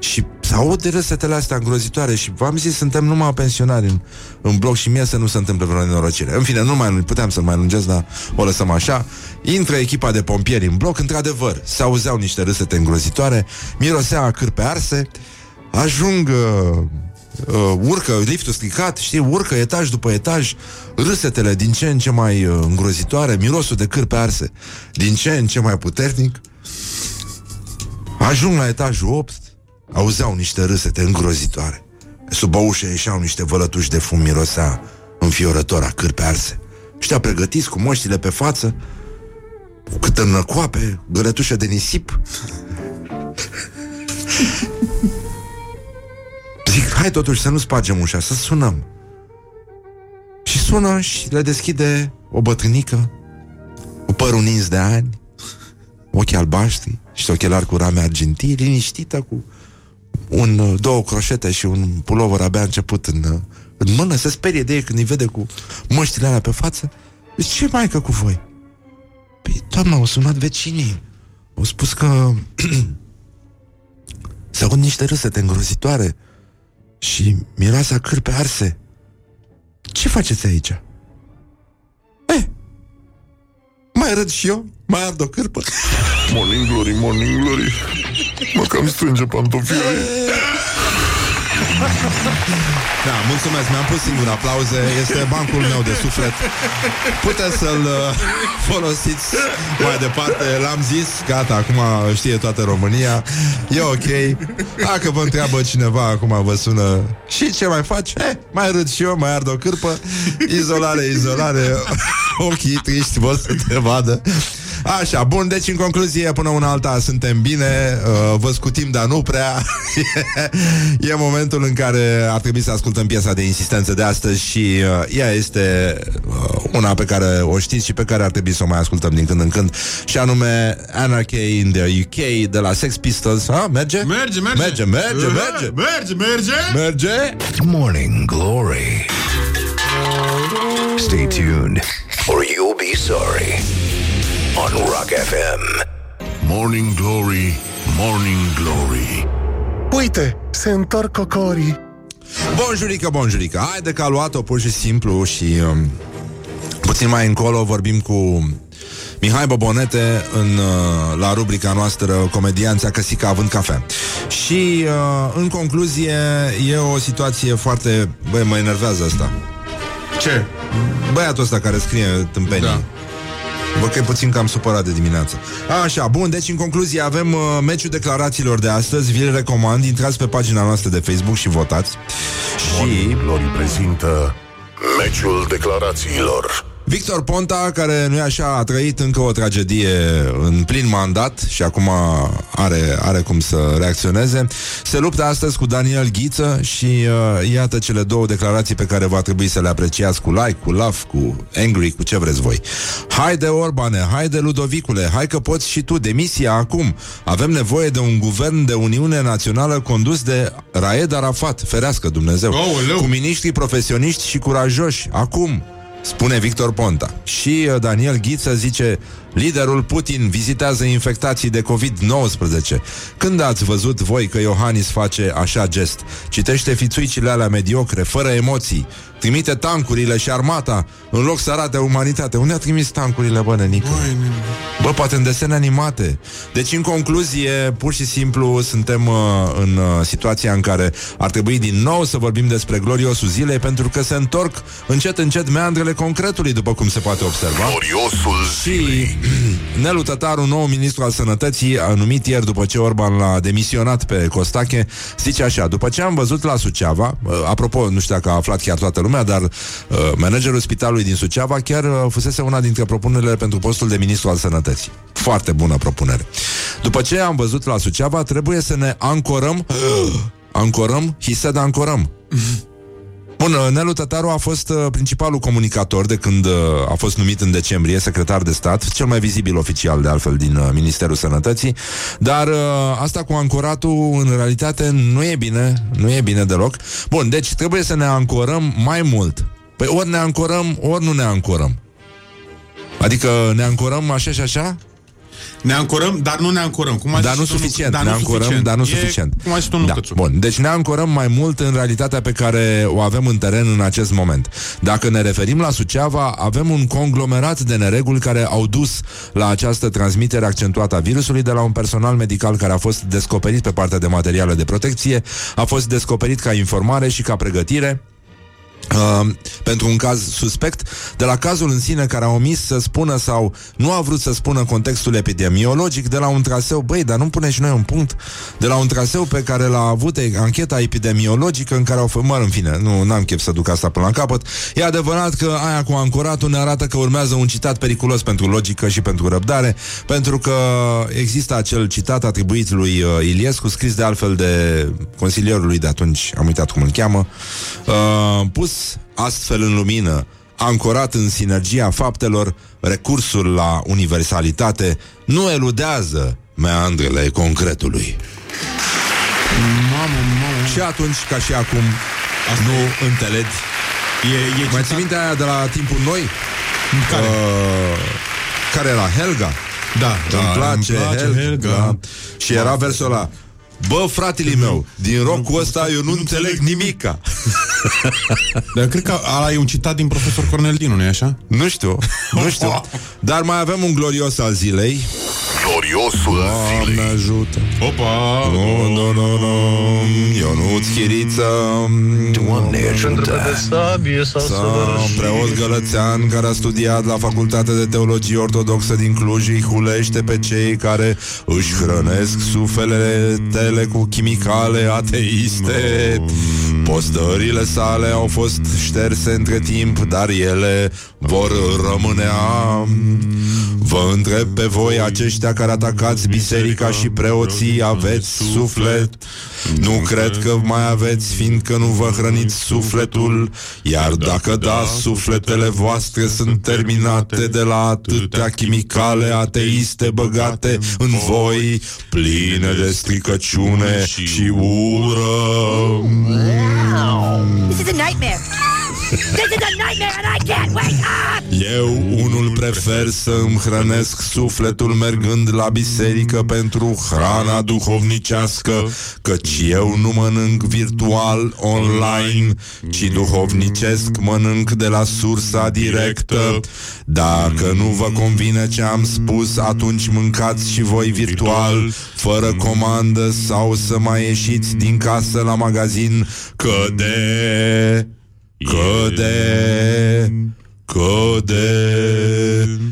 Și s-aud de râsetele astea îngrozitoare. Și v-am zis, suntem numai pensionari în bloc și mie să nu se întâmple vreo nenorocire. În fine, puteam să mai lungesc, dar o lăsăm așa. Intră echipa de pompieri în bloc. Într-adevăr, s-auzeau niște râsete îngrozitoare, mirosea a cârpe arse. Ajung urcă, liftul stricat, știi, urcă etaj după etaj, râsetele din ce în ce mai îngrozitoare, mirosul de cârpe arse din ce în ce mai puternic. Ajung la etajul 8. Auzeau niște râsete îngrozitoare. Sub o ușă ieșeau niște vălătuși de fum, mirosea înfiorător a cârpe arse. Ăștia pregătiți cu măștile pe față, cu câtă năcoape, găletușă de nisip. Zic, hai totuși să nu spargem ușa, să sunăm. Și sună și le deschide o bătrânică cu părul nins de ani, ochii albaștri și ochelari cu rame argintii, liniștită, cu 2 croșete și un pulover abia început în mână. Se sperie de ei când îi vede cu măștile alea pe față. Zice, ce maică cu voi? Păi, doamna, au sunat vecinii. Au spus că se aud niște râsete îngrozitoare și miroase a cârpe arse. Ce faceți aici? Mai râd și eu, mai ard o cârpă. Morning glory, morning glory, mă cam strânge pantofiorii. Da, mulțumesc, mi-am pus singur aplauze. Este bancul meu de suflet. Puteți să-l folosiți mai departe. L-am zis, gata, acum știe toată România. E ok. Dacă vă întreabă cineva, acum vă sună, și ce mai faci? Mai râd și eu, mai ard o cârpă. Izolare, ochii triști vor să te vadă. Așa, bun, deci în concluzie, până una alta suntem bine, vă scutim, dar nu prea. E momentul în care ar trebui să ascultăm piesa de insistență de astăzi și ea este una pe care o știți și pe care ar trebui să o mai ascultăm din când în când, și anume Anarchy in the UK de la Sex Pistols. Merge. Morning Glory. Stay tuned or you'll be sorry. On Rock FM. Morning Glory, Morning Glory. Uite, se întorc cocorii. Bonjurică. Haide că a luat-o pur și simplu și puțin mai încolo vorbim cu Mihai Bobonete la rubrica noastră Comedianța Căsica având cafea. Și în concluzie e o situație foarte... Băi, mă enervează asta. Ce? Băiatul ăsta care scrie tâmpenii. Da. Văd că e puțin cam supărat de dimineață. Așa, bun, deci în concluzie avem meciul declarațiilor de astăzi. Vi-l recomand, intrați pe pagina noastră de Facebook și votați. Și Glory prezintă meciul declarațiilor. Victor Ponta, care nu e așa, a trăit încă o tragedie în plin mandat și acum are cum să reacționeze. Se luptă astăzi cu Daniel Ghiță și iată cele două declarații pe care va trebui să le apreciați cu like, cu laugh, cu angry, cu ce vreți voi. Haide, Orbane, haide, Ludovicule, hai că poți și tu, demisia acum. Avem nevoie de un guvern de Uniune Națională condus de Raed Arafat, ferească Dumnezeu, cu miniștri profesioniști și curajoși, acum. Spune Victor Ponta. Și Daniel Ghiță zice: liderul Putin vizitează infectații de COVID-19. Când ați văzut voi că Iohannis face așa gest? Citește fițuicile alea mediocre, fără emoții. Trimite tancurile și armata, în loc să arate umanitate. Unde a trimis tancurile, bă, Nenică? Bă, poate în desene animate. Deci, în concluzie, pur și simplu suntem în situația în care ar trebui din nou să vorbim despre gloriosul zilei, pentru că se întorc încet, încet meandrele concretului, după cum se poate observa. Gloriosul zilei. Nelu Tătaru, nou ministru al sănătății, a numit ieri după ce Orban l-a demisionat pe Costache, zice așa: după ce am văzut la Suceava, apropo, nu știu dacă a aflat chiar toată lumea, dar managerul spitalului din Suceava chiar fusese una dintre propunerile pentru postul de ministru al sănătății. Foarte bună propunere. După ce am văzut la Suceava, trebuie să ne ancorăm. Ancorăm? He said ancorăm. Bun, Nelu Tătaru a fost principalul comunicator de când a fost numit în decembrie secretar de stat, cel mai vizibil oficial de altfel din Ministerul Sănătății, dar asta cu ancoratul în realitate nu e bine, nu e bine deloc. Bun, deci trebuie să ne ancorăm mai mult. Păi ori ne ancorăm, ori nu ne ancorăm. Adică ne ancorăm așa și așa? Ne ancorăm, dar nu ne ancorăm. Dar nu suficient. Ne ancorăm, dar nu suficient. Bun, deci ne ancorăm mai mult în realitatea pe care o avem în teren în acest moment. Dacă ne referim la Suceava, avem un conglomerat de nereguli care au dus la această transmitere accentuată a virusului de la un personal medical care a fost descoperit pe partea de materiale de protecție, a fost descoperit ca informare și ca pregătire pentru un caz suspect, de la cazul în sine care a omis să spună sau nu a vrut să spună contextul epidemiologic, de la un traseu, băi, dar nu punem și noi un punct, de la un traseu pe care l-a avut ancheta epidemiologică în care au fost, în fine, nu, n-am chef să duc asta până la capăt. E adevărat că aia cu ancoratul ne arată că urmează un citat periculos pentru logică și pentru răbdare, pentru că există acel citat atribuit lui Iliescu, scris de altfel de consilierul lui de atunci, am uitat cum îl cheamă, pus astfel în lumină, ancorat în sinergia faptelor, recursul la universalitate nu eludează meandrele concretului. Mamă. Și atunci, ca și acum, asta nu înțelegi. Mai ții minte aia de la timpul noi? Care era? Helga? Da, îmi place Helga. Și era versul ăla: bă, fratele meu, din rocul ăsta eu nu înțeleg nimica. Dar cred că ăla e un citat din profesor Cornel Dinu, nu-i așa? Nu știu. Dar mai avem un glorios al zilei. Gloriosul zilei. Doamne ajută. Opa! Ionuț Chiriță. Doamne ajută. Preot gălățean care a studiat la Facultatea de Teologie Ortodoxă din Cluj îi hulește pe cei care își hrănesc sufletele cu chimicale ateiste. Postările sale au fost șterse între timp, dar ele vor rămânea. Vă întreb pe voi, aceștia care atacați biserica și preoții, aveți suflet? Nu cred că mai aveți, fiindcă nu vă hrăniți sufletul. Iar dacă da, sufletele voastre sunt terminate de la atâtea chimicale ateiste băgate în voi, pline de stricăciune și ură. This is a nightmare. This is a nightmare and I can't wake up. Eu unul prefer să îmi hrănesc sufletul mergând la biserică pentru hrana duhovnicească, căci eu nu mănânc virtual online, ci duhovnicesc mănânc de la sursa directă. Dacă nu vă convine ce am spus, atunci mâncați și voi virtual, fără comandă, sau să mai ieșiți din casă la magazin, că de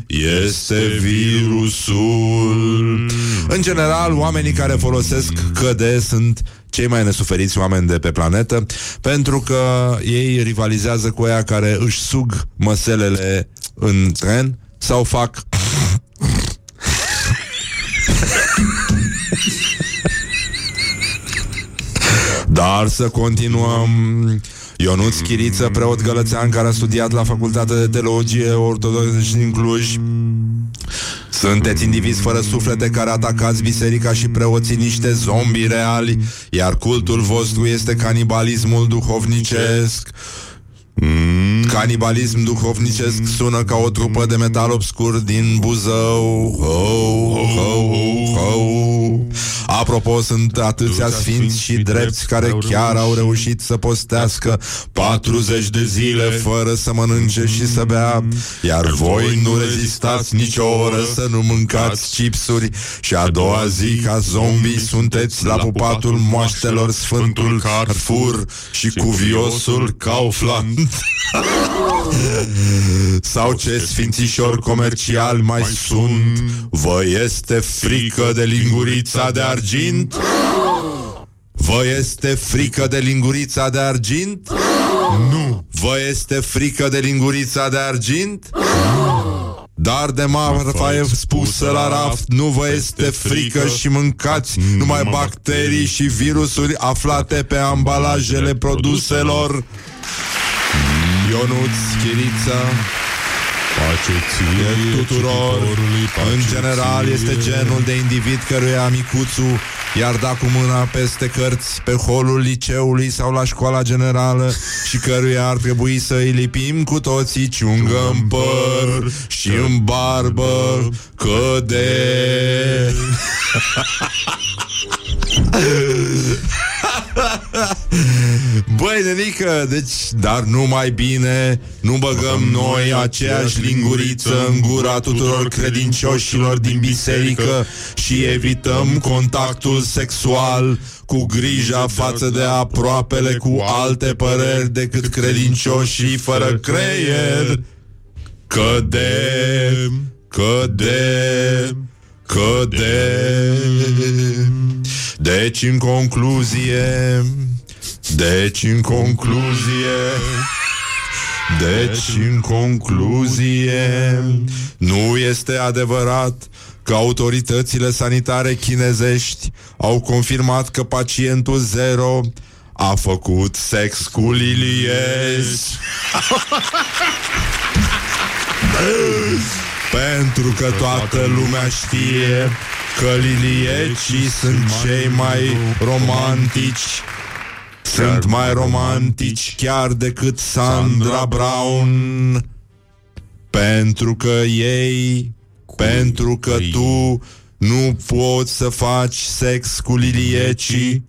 este virusul. În general, oamenii care folosesc căde sunt cei mai nesuferiți oameni de pe planetă, pentru că ei rivalizează cu aia care își sug măselele în tren sau fac Dar să continuăm. Ionuț Chiriță, preot gălățean care a studiat la Facultatea de Teologie Ortodoxă din Cluj: sunteți indivizi fără suflete care atacați biserica și preoții, niște zombi reali, iar cultul vostru este canibalismul duhovnicesc. Canibalism duhovnicesc sună ca o trupă de metal obscur din Buzău. Apropo, sunt atâția sfinți și drepți care chiar au reușit să postească 40 de zile fără să mănânce și să bea, iar voi nu rezistați nicio oră să nu mâncați chipsuri și a doua zi, ca zombii, sunteți la pupatul moaștelor Sfântul Carrefour și cuviosul Kaufland. Sau ce sfințișori comerciali mai sunt? Vă este frică de lingurița de argint? Vă este frică de lingurița de argint? Nu! Vă este frică de lingurița de argint? Dar de marfa e spusă la raft, nu vă este frică și mâncați numai bacterii și virusuri aflate pe ambalajele produselor. Ionuț Chiriță, pace tuturor. În general este genul de individ căruia micuțul i-ar da cu mâna peste cărți pe holul liceului sau la școala generală și căruia ar trebui să îi lipim cu toții ciungă în păr și în barbă, că de... Băi, nenică, deci, dar numai bine, nu băgăm noi aceeași linguriță în gura tuturor credincioșilor din biserică și evităm contactul sexual cu grija față de aproapele cu alte păreri decât credincioșii fără creier. Cădem, cădem, cădem. Deci, în concluzie, nu este adevărat că autoritățile sanitare chinezești au confirmat că pacientul zero a făcut sex cu liliezi. Pentru că toată lumea știe că liliecii sunt cei mai romantici. Sunt mai romantici chiar decât Sandra Brown. Pentru că ei, pentru că tu nu poți să faci sex cu liliecii,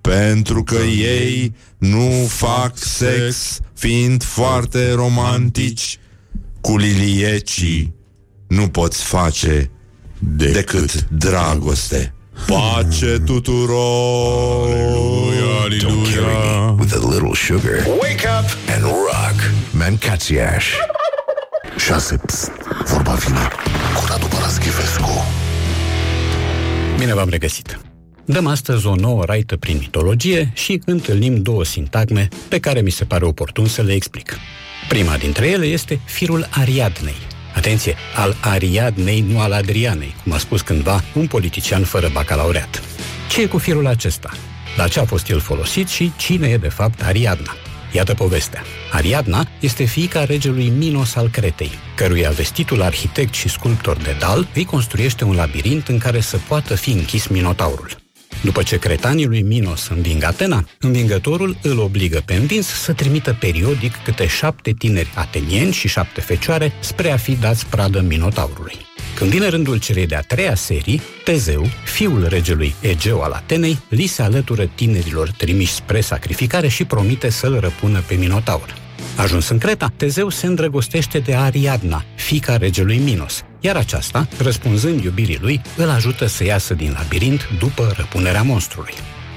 pentru că ei nu fac sex fiind foarte romantici. Cu liliecii nu poți face decât dragoste. Pace tuturor. Hallelujah. Don't carry me with a little sugar. Wake up and rock. Mancațiaș. 6. Vorba vine cu Radu Paraschivescu. Bine v-am regăsit. Dăm astăzi o nouă raită prin mitologie și întâlnim două sintagme pe care mi se pare oportun să le explic. Prima dintre ele este firul Ariadnei. Atenție, al Ariadnei, nu al Adrianei, cum a spus cândva un politician fără bacalaureat. Ce e cu firul acesta? La ce a fost el folosit și cine e de fapt Ariadna? Iată povestea. Ariadna este fiica regelui Minos al Cretei, căruia vestitul arhitect și sculptor Dedal îi construiește un labirint în care să poată fi închis Minotaurul. După ce cretanii lui Minos înving Atena, învingătorul îl obligă pe învins să trimită periodic câte 7 tineri atenieni și 7 fecioare spre a fi dați pradă Minotaurului. Când vine rândul celei de-a treia serii, Tezeu, fiul regelui Egeu al Atenei, li se alătură tinerilor trimiși spre sacrificare și promite să-l răpună pe Minotaur. Ajuns în Creta, Tezeu se îndrăgostește de Ariadna, fiica regelui Minos, iar aceasta, răspunzând iubirii lui, îl ajută să iasă din labirint după răpunerea monstrului.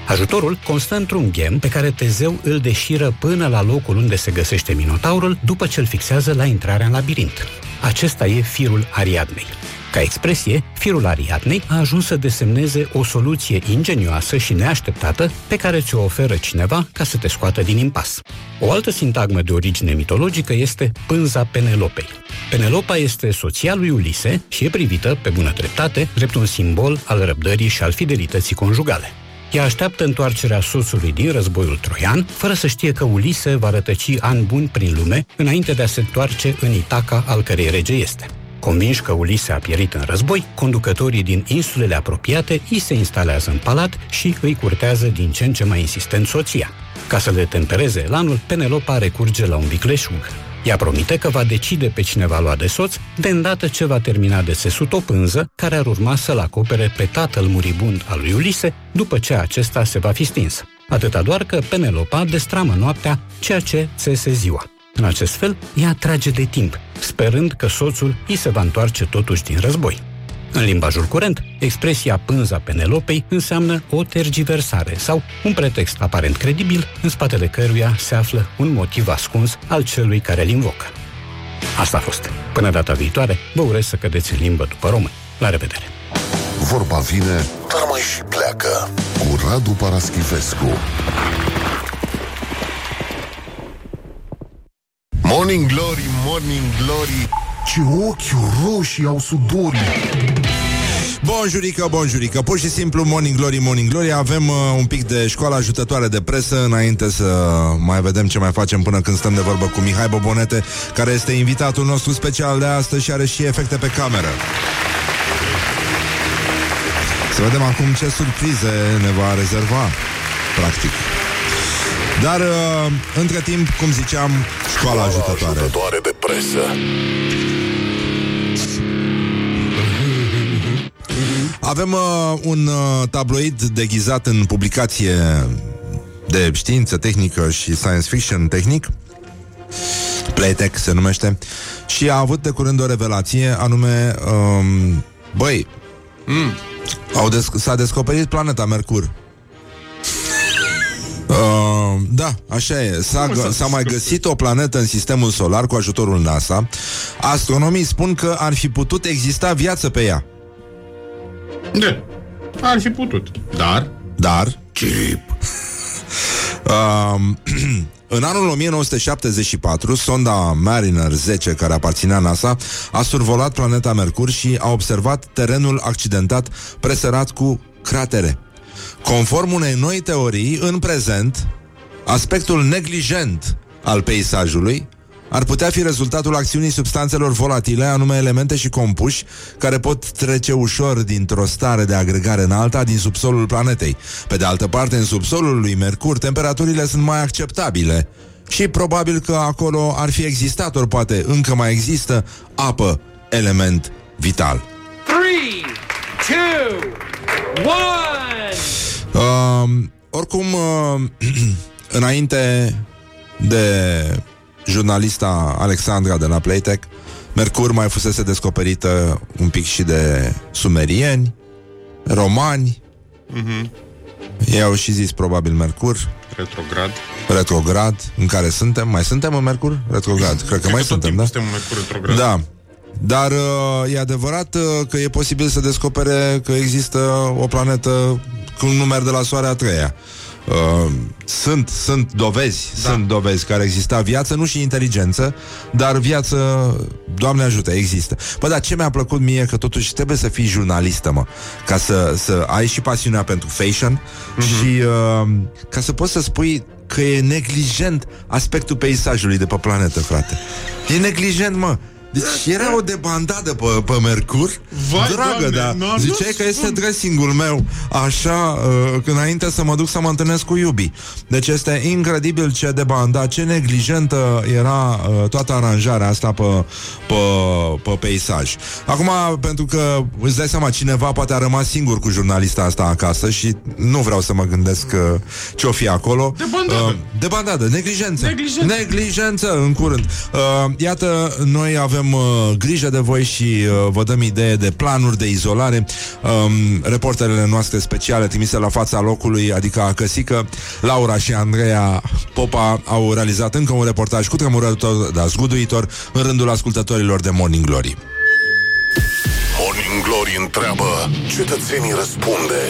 Ajutorul constă într-un ghem pe care Tezeu îl deșiră până la locul unde se găsește Minotaurul, după ce îl fixează la intrarea în labirint. Acesta e firul Ariadnei. Ca expresie, firul Ariadnei a ajuns să desemneze o soluție ingenioasă și neașteptată pe care ți-o oferă cineva ca să te scoată din impas. O altă sintagmă de origine mitologică este pânza Penelopei. Penelopa este soția lui Ulise și e privită, pe bună dreptate, drept un simbol al răbdării și al fidelității conjugale. Ea așteaptă întoarcerea soțului din războiul troian, fără să știe că Ulise va rătăci ani buni prin lume înainte de a se întoarce în Itaca, al cărei rege este. Convinși că Ulise a pierit în război, conducătorii din insulele apropiate îi se instalează în palat și îi curtează din ce în ce mai insistent soția. Ca să le tempereze elanul, Penelopa recurge la un vicleșug. Ea promite că va decide pe cine va lua de soț, de îndată ce va termina de țesut o pânză care ar urma să-l acopere pe tatăl muribund al lui Ulise, după ce acesta se va fi stins. Atâta doar că Penelopa destramă noaptea ceea ce țese ziua. În acest fel, ea trage de timp, sperând că soțul îi se va întoarce totuși din război. În limbajul curent, expresia pânza Penelopei înseamnă o tergiversare sau un pretext aparent credibil, în spatele căruia se află un motiv ascuns al celui care îl invocă. Asta a fost. Până data viitoare, vă urez să cădeți în limbă după român. La revedere! Vorba vine, dar mai și pleacă cu Radu Paraschivescu. Morning glory, morning glory, ce ochi roșii au sudorii. Bonjurică, bonjurică, pur și simplu morning glory, morning glory. Avem un pic de școală ajutătoare de presă înainte să mai vedem ce mai facem până când stăm de vorbă cu Mihai Bobonete, care este invitatul nostru special de astăzi și are și efecte pe cameră. Să vedem acum ce surprize ne va rezerva, practic. Dar, între timp, cum ziceam, școala ajutătoare de presă. Avem un tabloid deghizat în publicație de știință tehnică și science fiction tehnic, Playtech se numește, și a avut de curând o revelație, anume s-a descoperit planeta Mercur. Da, așa e. S-a mai găsit o planetă în sistemul solar cu ajutorul NASA. Astronomii spun că ar fi putut exista viață pe ea. Da, ar fi putut. Dar în anul 1974, sonda Mariner 10, care aparținea NASA, a survolat planeta Mercur și a observat terenul accidentat presărat cu cratere. Conform unei noi teorii, în prezent, aspectul neglijent al peisajului ar putea fi rezultatul acțiunii substanțelor volatile, anume elemente și compuși, care pot trece ușor dintr-o stare de agregare în alta din subsolul planetei. Pe de altă parte, în subsolul lui Mercur, temperaturile sunt mai acceptabile și probabil că acolo ar fi existat, ori poate încă mai există, apă, element vital. 3, 2, 1. Înainte de jurnalista Alexandra de la Playtech, Mercur mai fusese descoperită un pic și de sumerieni, romani. Ei au și zis probabil Mercur Retrograd, în care suntem. Mai suntem în Mercur? Retrograd. Cred că mai suntem, da? Suntem în Mercur retrograd. Da. Dar e adevărat că e posibil să descopere că există o planetă cu un număr de la Soare a treia. Sunt dovezi care exista viață, nu și inteligență, dar viață, Doamne ajută, există. Bă, dar ce mi-a plăcut mie, că totuși trebuie să fii jurnalistă, mă, ca să ai și pasiunea pentru fashion și ca să poți să spui că e neglijent aspectul peisajului de pe planetă, frate. E neglijent, mă. Deci era o debandadă pe Mercur. Vai, dragă, Doamne, dar ziceai că este dressing-ul meu. Așa, înainte să mă duc să mă întâlnesc cu iubii. Deci este incredibil ce debanda, ce neglijentă era toată aranjarea asta pe peisaj. Acum, pentru că îți dai seama, cineva poate a rămas singur cu jurnalista asta acasă și nu vreau să mă gândesc ce-o fi acolo. Debandadă, neglijență. Neglijență în curând. Iată, noi avem avem grijă de voi și vă dăm idee de planuri de izolare. Reporterele noastre speciale trimise la fața locului, adică a Căsică, Laura și Andreea Popa, au realizat încă un reportaj cutremurător, dar zguduitor, în rândul ascultătorilor de Morning Glory. Morning Glory întreabă, cetățenii răspunde.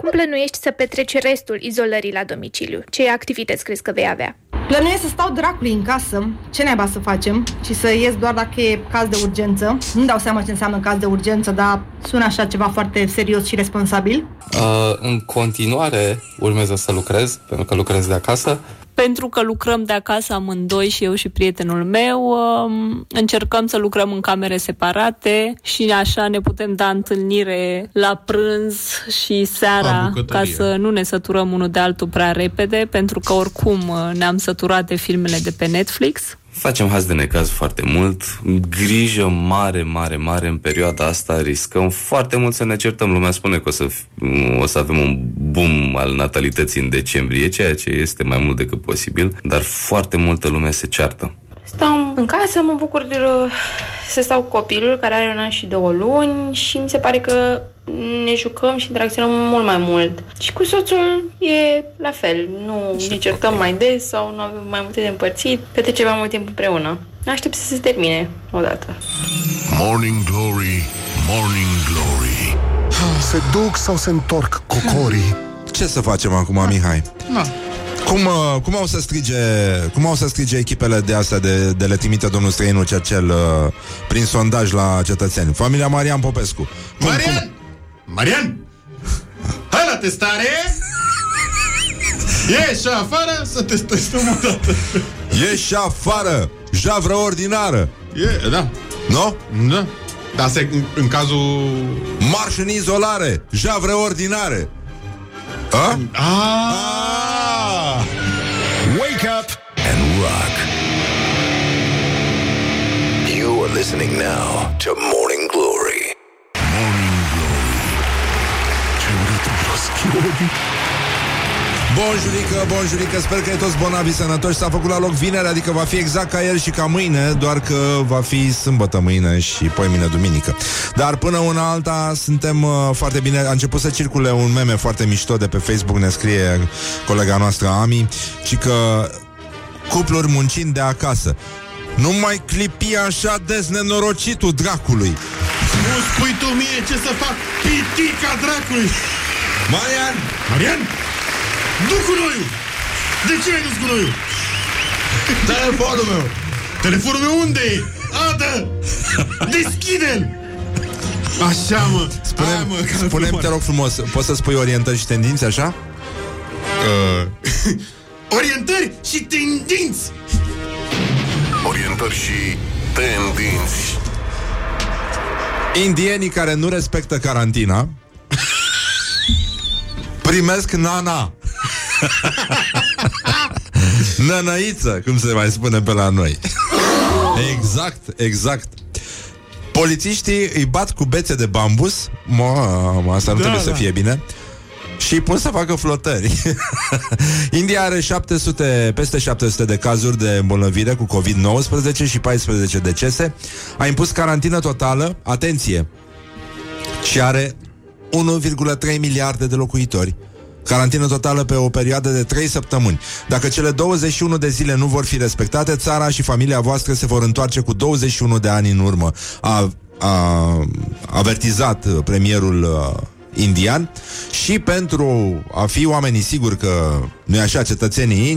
Cum plănuiești să petreci restul izolării la domiciliu? Ce activități crezi că vei avea? Plănuiesc să stau dracului în casă, ce naiba să facem, și să ies doar dacă e caz de urgență. Nu dau seama ce înseamnă caz de urgență, dar sună așa ceva foarte serios și responsabil. În continuare urmează să lucrez, pentru că lucrez de acasă. Pentru că lucrăm de acasă amândoi, și eu și prietenul meu, încercăm să lucrăm în camere separate și așa ne putem da întâlnire la prânz și seara, ca să nu ne săturăm unul de altul prea repede, pentru că oricum ne-am săturat de filmele de pe Netflix. Facem haz de necaz foarte mult, grijă mare, mare, mare în perioada asta, riscăm foarte mult să ne certăm. Lumea spune că o să avem un boom al natalității în decembrie, ceea ce este mai mult decât posibil, dar foarte multă lume se ceartă. Stau în casă, mă bucur să stau cu copilul, care are 1 an și 2 luni, și mi se pare că ne jucăm și interacționăm mult mai mult. Și cu soțul e la fel, nu ne certăm mai des sau nu avem mai multe de împărțit, petrecem mai mult timp împreună. Aștept să se termine odată. Morning Glory, Morning Glory. Se duc sau se întorc cocorii? Ce să facem acum, Mihai? Nu. Cum au să strige echipele de astea de le trimite domnul Străinu Cercel prin sondaj la cetățeni? Familia Marian Popescu. Marian! Hai la testare! Ieși afară să testezi o dată. Ieși afară! Javră ordinară! Da. Nu? No? Da. Dar în cazul... Marș în izolare! Javră ordinare! A? Ah! Wake up and rock. You are listening now to Morning Glory. Morning Glory. Ce urât broschiori. Bonjurică, sper că e toți bonavi sănătoși. S-a făcut la loc vineri, adică va fi exact ca ieri și ca mâine, doar că va fi sâmbătă mâine și poimine duminică. Dar până una alta suntem foarte bine. A început să circule un meme foarte mișto de pe Facebook, ne scrie colega noastră Ami, și că cupluri muncind de acasă. Nu mai clipi așa des, nenorocitul dracului. Nu spui tu mie ce să fac, pitica dracului. Marian! Du gunoiul! De ce ai dus gunoiul? Telefonul meu! Telefonul meu unde e? Adă! Deschide-l! Așa, mă! Spune-mi, te rog frumos, poți să spui orientări și tendințe, așa? Orientări și tendinți! Orientări și tendinți. Indienii care nu respectă carantina primesc nana. Nănăiță, cum se mai spune pe la noi. Exact. Polițiștii îi bat cu bețe de bambus. Asta nu trebuie să fie bine. Și îi pun să facă flotări. India are peste 700 de cazuri de îmbolnăvire cu COVID-19 și 14 decese. A impus carantină totală, atenție, și are 1,3 miliarde de locuitori. Carantină totală pe o perioadă de 3 săptămâni. Dacă cele 21 de zile nu vor fi respectate, țara și familia voastră se vor întoarce cu 21 de ani în urmă, a avertizat premierul indian. Și pentru a fi oamenii siguri că nu-i așa, cetățenii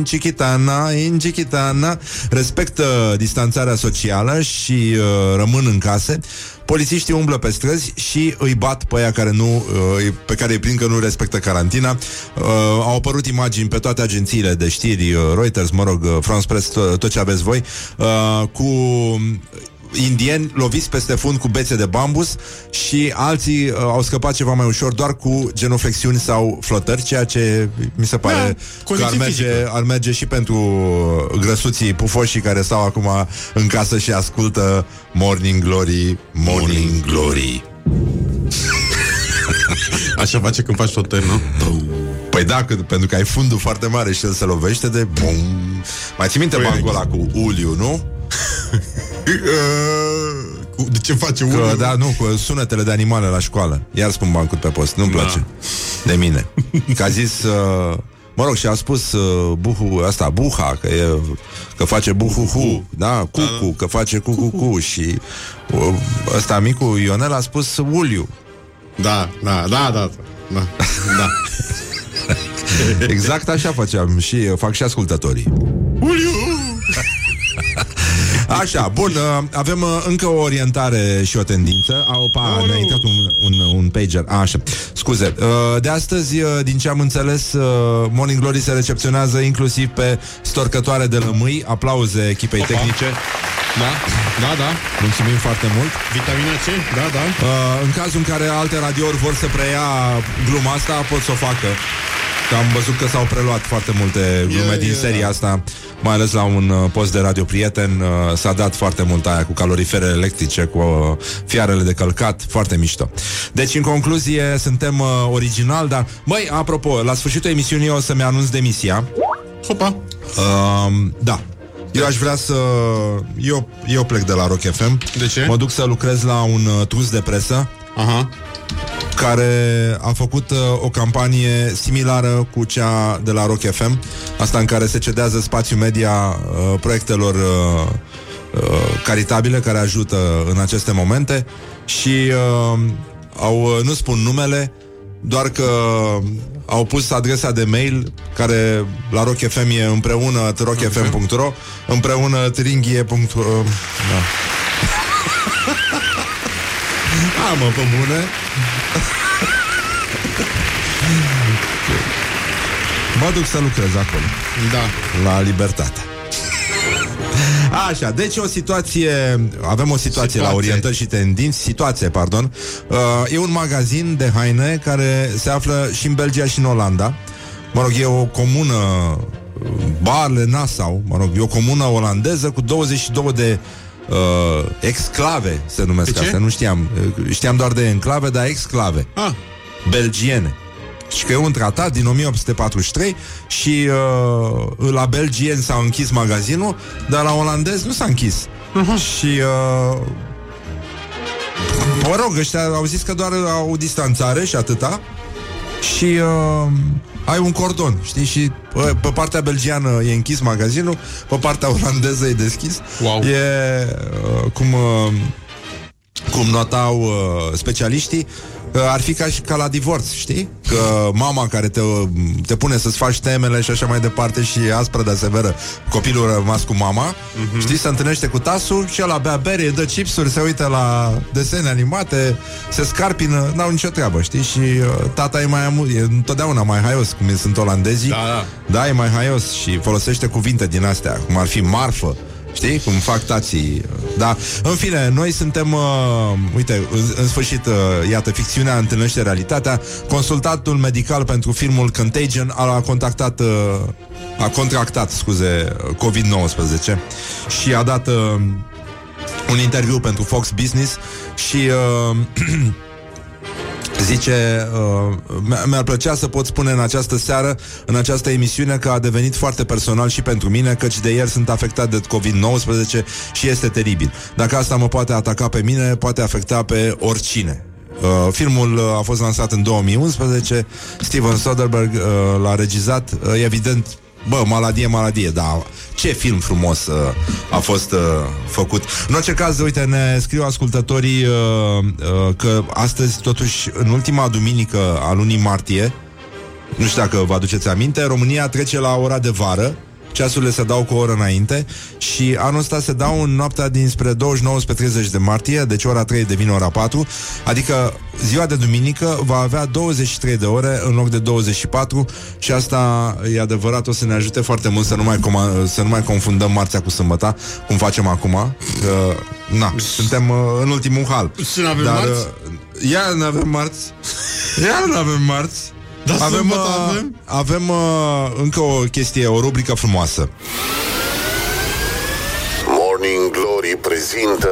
Inchichitana respectă distanțarea socială și rămân în case, polițiștii umblă pe străzi și îi bat pe aia pe care îi prind că nu respectă carantina. Au apărut imagini pe toate agențiile de știri, Reuters, France Press, tot ce aveți voi, cu indieni loviți peste fund cu bețe de bambus, și alții au scăpat ceva mai ușor doar cu genuflexiuni sau flotări, ceea ce mi se pare că ar merge și pentru grăsuții pufoșii care stau acum în casă și ascultă Morning Glory, Morning Glory. Așa face când faci flotări, nu? Păi da, pentru că ai fundul foarte mare și el se lovește de... Mai ții minte bancul ăla cu uliu, nu? De ce face unul? Că, da, nu, cu sunetele de animale la școală. Iar spun bancut pe post, nu-mi place de mine. Că a zis... mă rog, și a spus buhu, asta, buha, că, e, că face buhuhu, da, cucu, că face cucucu. Și ăsta micul Ionel a spus uliu. Da, da, da, da, da, da. Exact așa făceam și fac și ascultătorii. Uliu! Așa, bun, avem încă o orientare și o tendință. Opa, ne-a intrat un pager. Așa, scuze. De astăzi, din ce am înțeles, Morning Glory se recepționează inclusiv pe storcătoare de lămâi. Aplauze echipei tehnice. Da, da, da. Mulțumim foarte mult. Vitamina C, da, da. În cazul în care alte radiouri vor să preia gluma asta, pot să o facă. Că am văzut că s-au preluat foarte multe glume din seria asta. Mai ales la un post de radio prieten s-a dat foarte mult aia cu caloriferele electrice, cu fiarele de călcat. Foarte mișto. Deci, în concluzie, suntem original. Dar, măi, apropo, la sfârșitul emisiunii o să-mi anunț demisia. Hopa. Da. Eu aș vrea să... Eu plec de la Rock FM. De ce? Mă duc să lucrez la un trus de presă. Aha. Care a făcut o campanie similară cu cea de la Rock FM, asta în care se cedează spațiu media proiectelor caritabile care ajută în aceste momente și nu spun numele, doar că au pus adresa de mail care la Rock FM e împreună rockfm.ro împreună tringhie.ro. Da. Mă, pe bune. Mă duc să lucrez acolo. Da. La Libertate. Așa, deci o situație. Avem o situație la orientări și tendinți. E un magazin de haine care se află și în Belgia și în Olanda. Mă rog, e o comună, Baarle-Nassau, mă rog, e o comună olandeză cu 22 de exclave se numesc astea, nu știam. Știam doar de enclave, dar exclave belgiene. Și că e un tratat din 1843 și la belgieni s-a închis magazinul, dar la olandez nu s-a închis. Și mă rog, ăștia au zis că doar au distanțare și atâta. Și ai un cordon, știi? Și pe partea belgiană e închis magazinul, pe partea olandeză e deschis. Wow. E cum notau specialiștii, ar fi ca la divorț, știi? Că mama care te pune să-ți faci temele și așa mai departe și aspră de severă, copilul rămas cu mama, știi, se întâlnește cu tasul și ăla bea bere, dă chipsuri, se uită la desene animate, se scarpină, n-au nicio treabă, știi? Și tata e mai amuzat, e întotdeauna mai haios, cum sunt olandezii. Da, da. Da, e mai haios și folosește cuvinte din astea, cum ar fi marfă. Știi? Cum fac tații. Da. În fine, noi suntem uite, în sfârșit iată, ficțiunea întâlnește realitatea. Consultatul medical pentru filmul Contagion a contractat COVID-19 și a dat un interviu pentru Fox Business. Și zice, mi-ar plăcea să pot spune în această seară, în această emisiune, că a devenit foarte personal și pentru mine, căci de ieri sunt afectat de COVID-19 și este teribil. Dacă asta mă poate ataca pe mine, poate afecta pe oricine. Filmul a fost lansat în 2011, Steven Soderbergh l-a regizat, evident. Bă, maladie, dar ce film frumos a fost făcut. În orice caz, uite, ne scriu ascultătorii că astăzi, totuși, în ultima duminică a lunii martie, nu știu dacă vă aduceți aminte, România trece la ora de vară, ceasurile se dau cu o oră înainte și anul ăsta se dau în noaptea dinspre 29 spre 30 de martie, deci ora 3 devine ora 4, adică ziua de duminică va avea 23 de ore în loc de 24 și asta e adevărat, o să ne ajute foarte mult să nu mai confundăm marțea cu sâmbăta, cum facem acum, că suntem în ultimul hal. Și n-avem marți? Iar n-avem marți. Da, avem încă o chestie, o rubrică frumoasă. Morning Glory prezintă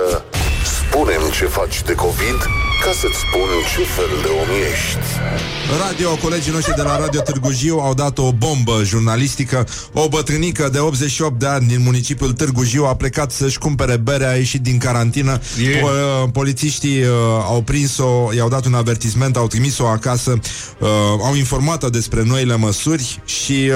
Spune-mi ce faci de COVID ca să-ți spun ce fel de om ești. Colegii noștri de la Radio Târgu Jiu au dat o bombă jurnalistică. O bătrânică de 88 de ani din municipiul Târgu Jiu a plecat să-și cumpere bere, a ieșit din carantină. Polițiștii au prins-o, i-au dat un avertisment, au trimis-o acasă, au informat-o despre noile măsuri și...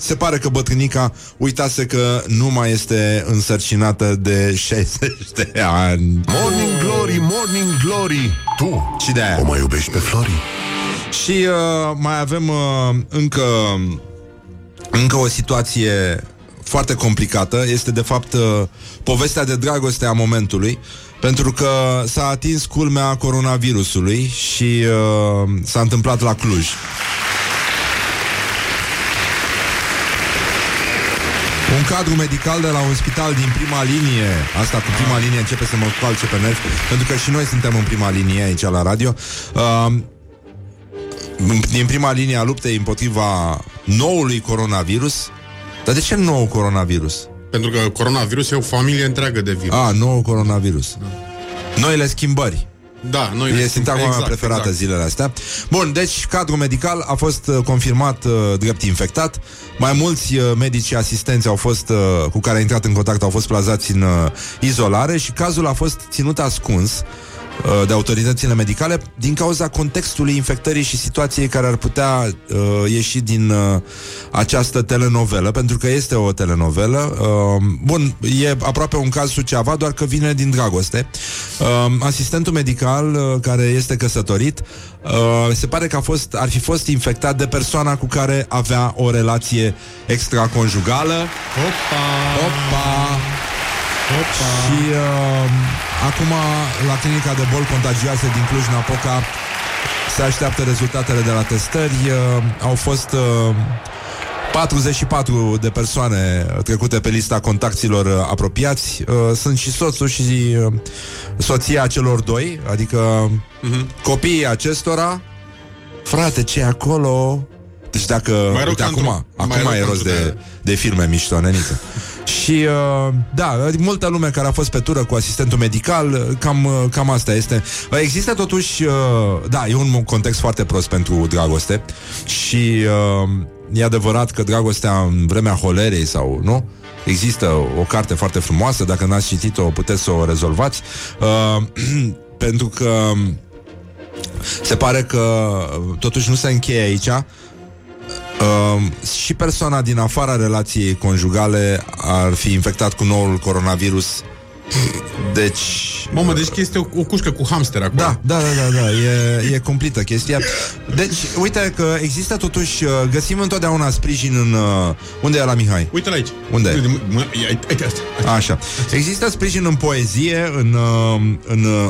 se pare că bătrânica uitase că nu mai este însărcinată de 60 de ani. Morning Glory, Morning Glory, tu și de-aia o mai iubești pe Flori. Și mai avem încă o situație foarte complicată. Este de fapt povestea de dragoste a momentului, pentru că s-a atins culmea coronavirusului și s-a întâmplat la Cluj. Un cadru medical de la un spital din prima linie, asta cu prima linie începe să mă calce pe nervi, pentru că și noi suntem în prima linie aici la radio, din prima linie a luptei împotriva noului coronavirus. Dar de ce nou coronavirus? Pentru că coronavirus e o familie întreagă de virus. Nou coronavirus. Noile schimbări. Da, noi e sintagma mea preferată zilele astea. Bun, deci cadrul medical a fost confirmat drept infectat. Mai mulți medici asistenți au fost, cu care a intrat în contact, au fost plazați în izolare și cazul a fost ținut ascuns de autoritățile medicale din cauza contextului infectării și situației care ar putea ieși din această telenovelă, pentru că este o telenovelă. Bun, e aproape un caz Suceava, doar că vine din dragoste. Asistentul medical care este căsătorit se pare că ar fi fost infectat de persoana cu care avea o relație extraconjugală. Și acum la clinica de boli contagioase din Cluj-Napoca se așteaptă rezultatele de la testări. Au fost 44 de persoane trecute pe lista contactilor apropiați. Sunt și soțul și soția celor doi, adică copiii acestora. Frate, ce-i acolo? Deci dacă... Uite, acum e rost de filme mișto, neniță. Și, da, multă lume care a fost pe tură cu asistentul medical, cam asta este. Există totuși, da, e un context foarte prost pentru dragoste și e adevărat că dragostea în vremea holerei sau, nu? Există o carte foarte frumoasă, dacă n-ați citit-o, puteți să o rezolvați, pentru că se pare că totuși nu se încheie aici. Și persoana din afara relației conjugale ar fi infectat cu noul coronavirus. Deci... Mamă, deci este o cușcă cu hamster acum. Da, e cumplită chestia. Deci, uite că există totuși... Găsim întotdeauna sprijin în... Unde e la Mihai? Uite-l aici. Unde e? Așa. Există sprijin în poezie,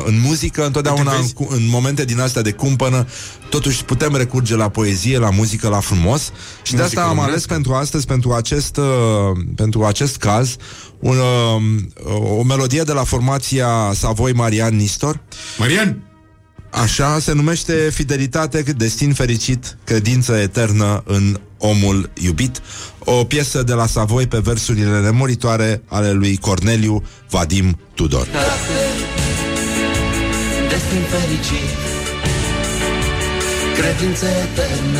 în muzică, întotdeauna în momente din astea de cumpănă. Totuși putem recurge la poezie, la muzică, la frumos. Și de asta am ales pentru astăzi, pentru acest caz, o melodie de la formația Savoi Marian Nistor. Marian! Așa se numește Fidelitate, Destin Fericit, Credință Eternă în Omul Iubit. O piesă de la Savoi pe versurile nemuritoare ale lui Corneliu Vadim Tudor. Destin fericit, credință eternă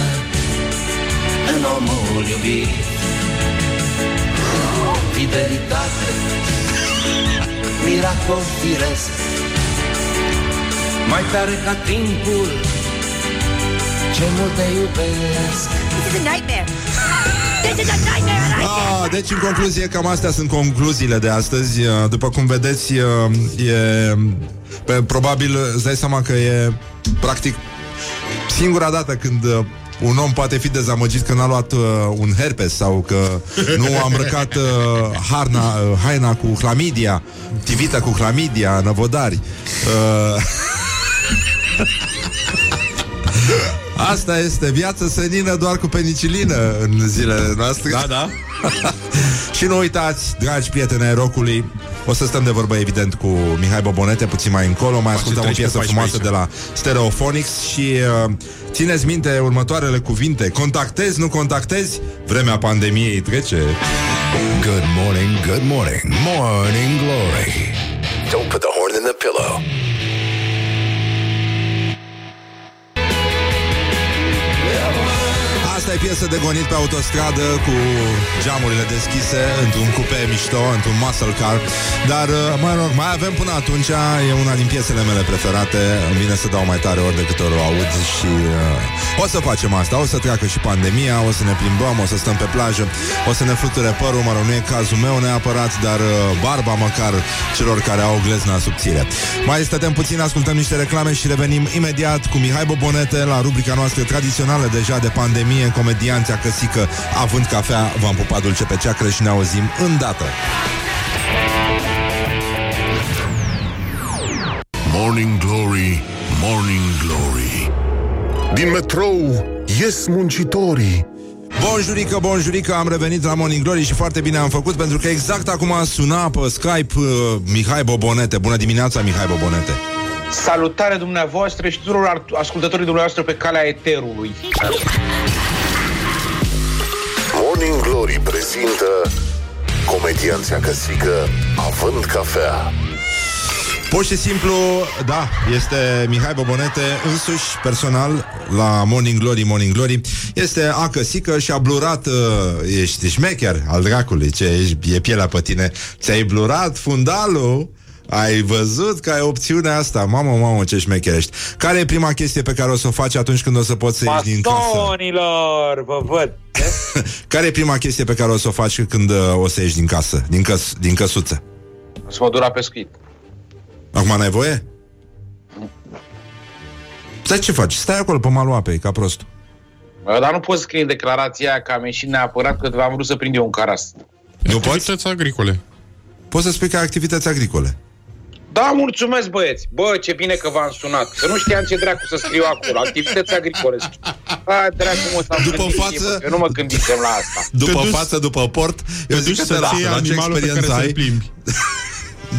în Omul Iubit. Fidelitate, miracol firesc, mai tare ca timpul, ce mult te iubesc. This is a nightmare. This is a nightmare, a nightmare. Deci, în concluzie, cam astea sunt concluziile de astăzi. După cum vedeți, probabil îți dai seama că e practic singura dată când un om poate fi dezamăgit că n-a luat un herpes sau că nu a îmbrăcat haina cu clamidia, tivita cu clamidia, năvodari. Asta este viața senină doar cu penicilină în zilele noastre. Da. Și nu uitați, dragi prieteni ai rock-ului, o să stăm de vorbă, evident, cu Mihai Bobonete puțin mai încolo. Mai ascultăm o piesă frumoasă de la Stereophonics și țineți minte următoarele cuvinte. Contactezi, nu contactezi, vremea pandemiei trece. Good morning, good morning, Morning Glory. Don't put the horn in the pillow. Asta e piesă de gonit pe autostradă, cu geamurile deschise, într-un cupe mișto, într-un muscle car. Dar, mă rog, mai avem până atunci. E una din piesele mele preferate. Îmi vine să dau mai tare ori de câte ori o aud. Și o să facem asta. O să treacă și pandemia, o să ne plimbăm, o să stăm pe plajă, o să ne fluture părul. Mă rog, nu e cazul meu neapărat, dar barba măcar celor care au glezna subțire. Mai stătem puțin, ascultăm niște reclame și revenim imediat cu Mihai Bobonete la rubrica noastră tradițională deja de pandemie, comedianța căsică având cafea. V-am pupat dulce pe ceacră și ne auzim îndată. Morning Glory, Morning Glory, din metrou ies muncitorii. Bonjurică, bonjurică, am revenit la Morning Glory și foarte bine am făcut, pentru că exact acum a sunat pe Skype Mihai Bobonete. Bună dimineața, Mihai Bobonete. Salutare dumneavoastră și tuturor ascultătorii dumneavoastră pe calea eterului. Morning Glory prezintă comedianța căsică având cafea. Pur și simplu, da, este Mihai Bobonete însuși, personal, la Morning Glory, Morning Glory. Este a căsică și a blurat. Ești șmecher al dracului, ce ești, e pielea pe tine. Ți-ai blurat fundalul. Ai văzut că ai opțiunea asta. Mamă, mamă, ce șmecherești. Care e prima chestie pe care o să o faci atunci când o să poți să ieși din casă? Bastonilor, vă văd. Care e prima chestie pe care o să o faci când o să ieși din casă? Din căsuță? O să mă duc la pescuit. Acum n-ai voie? Stai, ce faci? Stai acolo pe malul apei, ca prost. Dar nu poți scrie declarația aia că am ieșit neapărat că v-am vrut să prind eu un caras. Nu poți? Agricole. Poți să spui că activități agricole. Da, mulțumesc, băieți. Bă, ce bine că v-am sunat. Că nu știam ce dracu să scriu acolo. Activități agricole. A, dracu, mă, s-a după față, eu nu mă gândisem la asta. După față, după port, eu zic că te lasă. La ce experiență ai?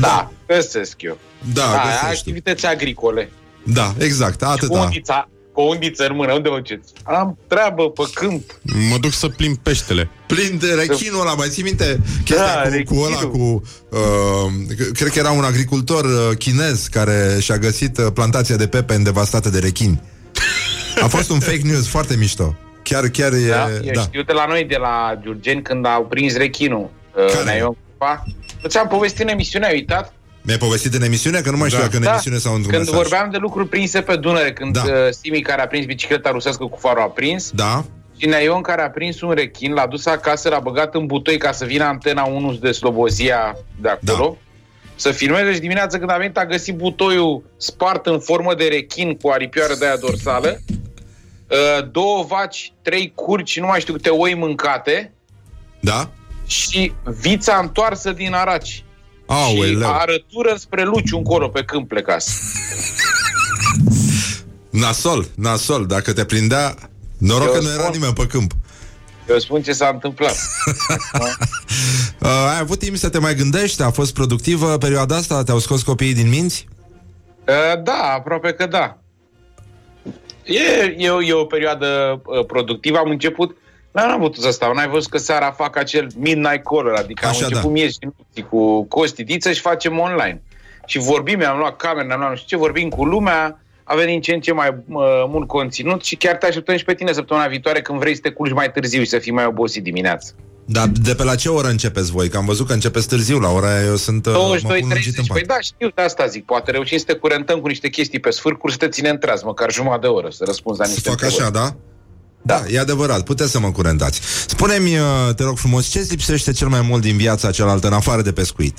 Da, găsesc eu. Da, activități agricole. Da, exact, atâta. Cu o undiță în mână, unde vă duceți? Am treabă pe câmp. Mă duc să plimb peștele. Plimb rechinul ăla, mai ții minte? Chestia da, cu ăla, cu... cred că era un agricultor chinez care și-a găsit plantația de pepeni devastată de rechini. A fost un fake news foarte mișto. Chiar e... Da, eu știu de la noi, de la Giurgeni, când au prins rechinul. Care? Ți-am povestit în emisiune, ai uitat? Mi-ai povestit în emisiune? Că nu mai știu dacă în emisiune sau într-un mesaj. Când vorbeam de lucruri prinse pe Dunăre, când Simi, care a prins bicicleta rusească cu farul, a prins. Da. Și Neion, care a prins un rechin, l-a dus acasă, l-a băgat în butoi ca să vină Antena 1 de Slobozia de acolo. Da. Să filmeze și dimineața când a venit a găsit butoiul spart în formă de rechin cu aripioară de aia dorsală. Două vaci, trei curci, nu mai știu câte oi mâncate. Da. Și vița întoarsă din Araci. Aoleu. Și arătură spre Luciu încolo, pe câmp plecase. Nasol, dacă te prindea. Noroc că nu era nimeni pe câmp. Eu spun ce s-a întâmplat. Ai avut timp să te mai gândești? A fost productivă perioada asta? Te-au scos copiii din minți? Da, aproape că da. E o perioadă productivă. Am început. N-am putut să stau, n-ai văzut că seara fac acel midnight caller, adică așa, am început miezi și nopții cu Costi Diță și facem online. Și vorbim, am luat camere, am luat nu știu ce, vorbim cu lumea, a venit în ce în ce mai mult conținut și chiar te așteptăm și pe tine săptămâna viitoare când vrei să te culci mai târziu și să fii mai obosit dimineața. Dar de pe la ce oră începeți voi? Că am văzut că începeți târziu, la ora aia eu sunt 22:30. Păi da, știu, de asta zic. Poate reușim să te curentăm cu niște chestii pe sfârcuri, să te ținem treaz, măcar jumătate de oră, să răspunzi la niște întrebări. Fac așa, da? Da, e adevărat, puteți să mă curentați. Spune-mi, te rog frumos, ce-ți lipsește cel mai mult din viața cealaltă, în afară de pescuit?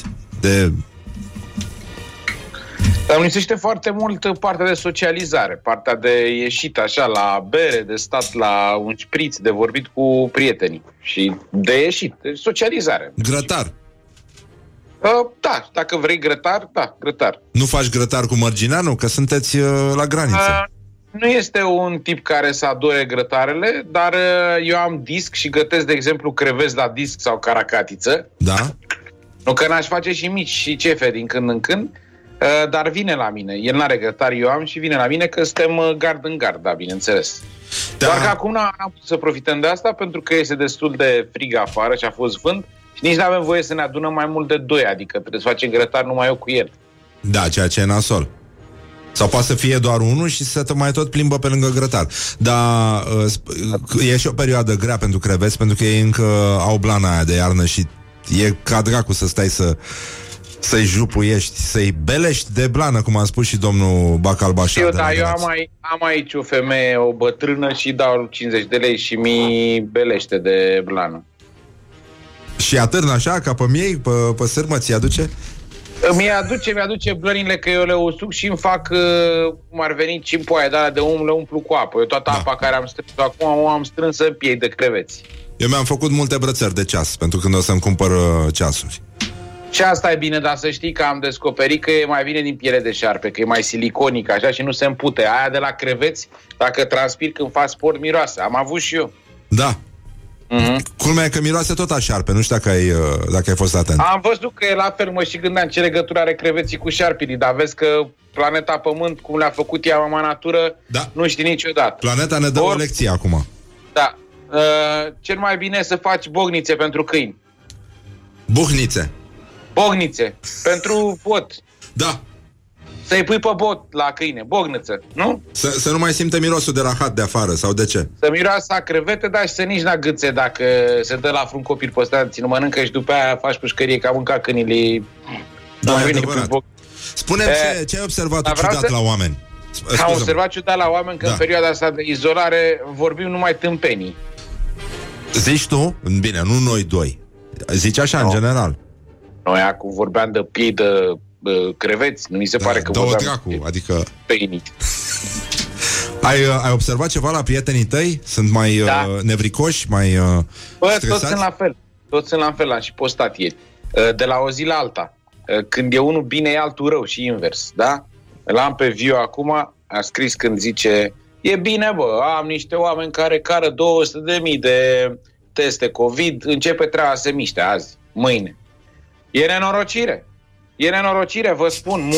Îmi lipsește foarte mult partea de socializare, partea de ieșit așa la bere, de stat la un șpriț, de vorbit cu prietenii și de ieșit, de socializare. Grătar? Da, dacă vrei grătar, da, grătar. Nu faci grătar cu Mărgineanu? Că sunteți la graniță. Nu este un tip care să adore grătarele, dar eu am disc și gătesc, de exemplu, creveți la disc sau caracatiță. Da. Nu că n-aș face și mici și cefe din când în când, dar vine la mine. El n-are grătar, eu am și vine la mine că suntem gard în gard, da, bineînțeles. Da. Doar că acum n-am putut să profităm de asta pentru că este destul de frig afară și a fost vânt și nici n-avem voie să ne adunăm mai mult de doi, adică trebuie să facem grătar numai eu cu el. Da, ceea ce e nasol. Sau poate să fie doar unul și să te mai tot plimbă pe lângă grătar. Dar e și o perioadă grea pentru creveți, pentru că ei încă au blana aia de iarnă și e ca dracu să stai să-i jupuiești, să-i belești de blană, cum a spus și domnul Bacalbașar. Eu am aici o femeie, o bătrână, și dau 50 de lei și mi belește de blană. Și atârnă așa, ca pe miei, pe sârmă, ți-i aduce? Mi-aduce blănile, că eu le usuc și îmi fac, cum ar veni, cimpoaie de alea de om, le umplu cu apă. Eu toată apa care am strâns acum o am strâns în piei de creveți. Eu mi-am făcut multe brățări de ceas, pentru când o să-mi cumpăr ceasuri. Și asta e bine, dar să știi că am descoperit că e mai bine din piele de șarpe, că e mai siliconic așa și nu se împute. Aia de la creveți, dacă transpir când faci sport, miroase. Am avut și eu. Da. Culmea e că miroase tot a șarpe. Nu știu dacă ai fost atent. Am văzut că e la fel, mă, și gândeam ce legătură are creveții cu șarpii. Dar vezi că planeta Pământ, cum le-a făcut ea, mama natură, da, nu știi niciodată. Planeta ne dă o lecție acum. Da. Cel mai bine e să faci bognițe pentru câini. Bognițe pentru bot. Da. Să-i pui pe bot la câine, bogniță, nu? Să nu mai simte mirosul de rahat de afară, sau de ce? Să miroasa crevete, dar și să nici n-a gâțe dacă se dă la frun copil pe ăsta, ți-l mănâncă și după aia faci pușcărie că a mâncat câinile. Da, spune-mi ce ai observat ciudat la oameni. Am observat ciudat la oameni că în perioada asta de izolare vorbim numai tâmpenii. Zici tu? Bine, nu noi doi. Zici așa, în general. Noi acum vorbeam de pii de creveți, nu mi se pare că vă dracu, adică peinit. Ai observat ceva la prietenii tăi? Sunt mai nevricoși, mai stresați? Toți sunt la fel, am și postat ieri. De la o zi la alta. Când e unul bine, e altul rău și invers, da? L-am pe Viu acum, a scris când zice: "E bine, bă, am niște oameni care cară 200.000 de teste COVID, începe treaba să se miște azi, mâine." E nenorocire. E nenorocire, vă spun,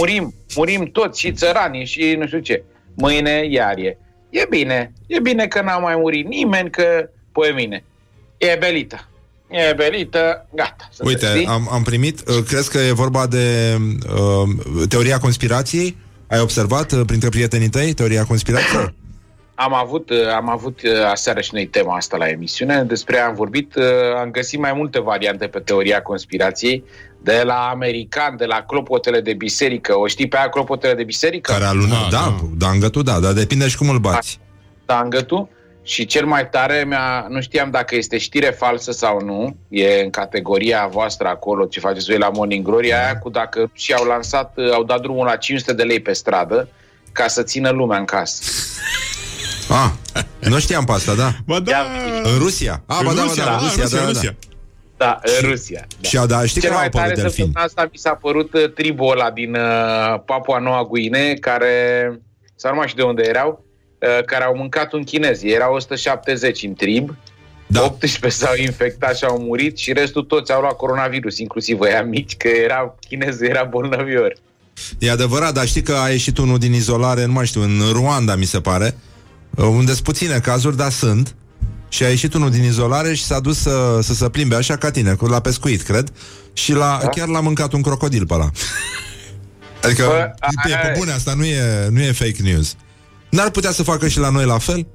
murim toți, și țăranii, și nu știu ce. Mâine iar e. E bine că n-a mai murit nimeni, că pe mine. E belită, gata. Uite, am primit, crezi că e vorba de teoria conspirației? Ai observat printre prietenii tăi teoria conspirației? Am avut aseară și noi tema asta la emisiune, despre am vorbit, am găsit mai multe variante pe teoria conspirației, de la american, de la clopotele de biserică. O știi pe aia, clopotele de biserică? Care alună, da, îngătul, da, dar depinde și cum îl bați. Da, îngătul. Și cel mai tare, nu știam dacă este știre falsă sau nu, e în categoria voastră acolo, ce faceți voi la Morning Glory, aia cu dacă și-au lansat, au dat drumul la 500 de lei pe stradă, ca să țină lumea în casă. Nu știam pe asta, da. Ba da. În Rusia. Rusia. Da, știi. Cel mai tare săptămâna asta mi s-a părut tribul ăla din Papua Noua Guinee, care, sau numai și de unde erau, care au mâncat un chinez. Erau 170 în trib, 18 s-au infectat și au murit și restul toți au luat coronavirus, inclusiv ăia mici, că chinezul era bolnavior. E adevărat, dar știi că a ieșit unul din izolare, nu mai știu, în Ruanda, mi se pare, unde sunt puține cazuri, dar sunt. Și a ieșit unul din izolare și s-a dus să se plimbe așa ca tine, la pescuit, cred. Și chiar l-a mâncat un crocodil pe ăla. Adică, e pe bune asta, nu e fake news. N-ar putea să facă și la noi la fel?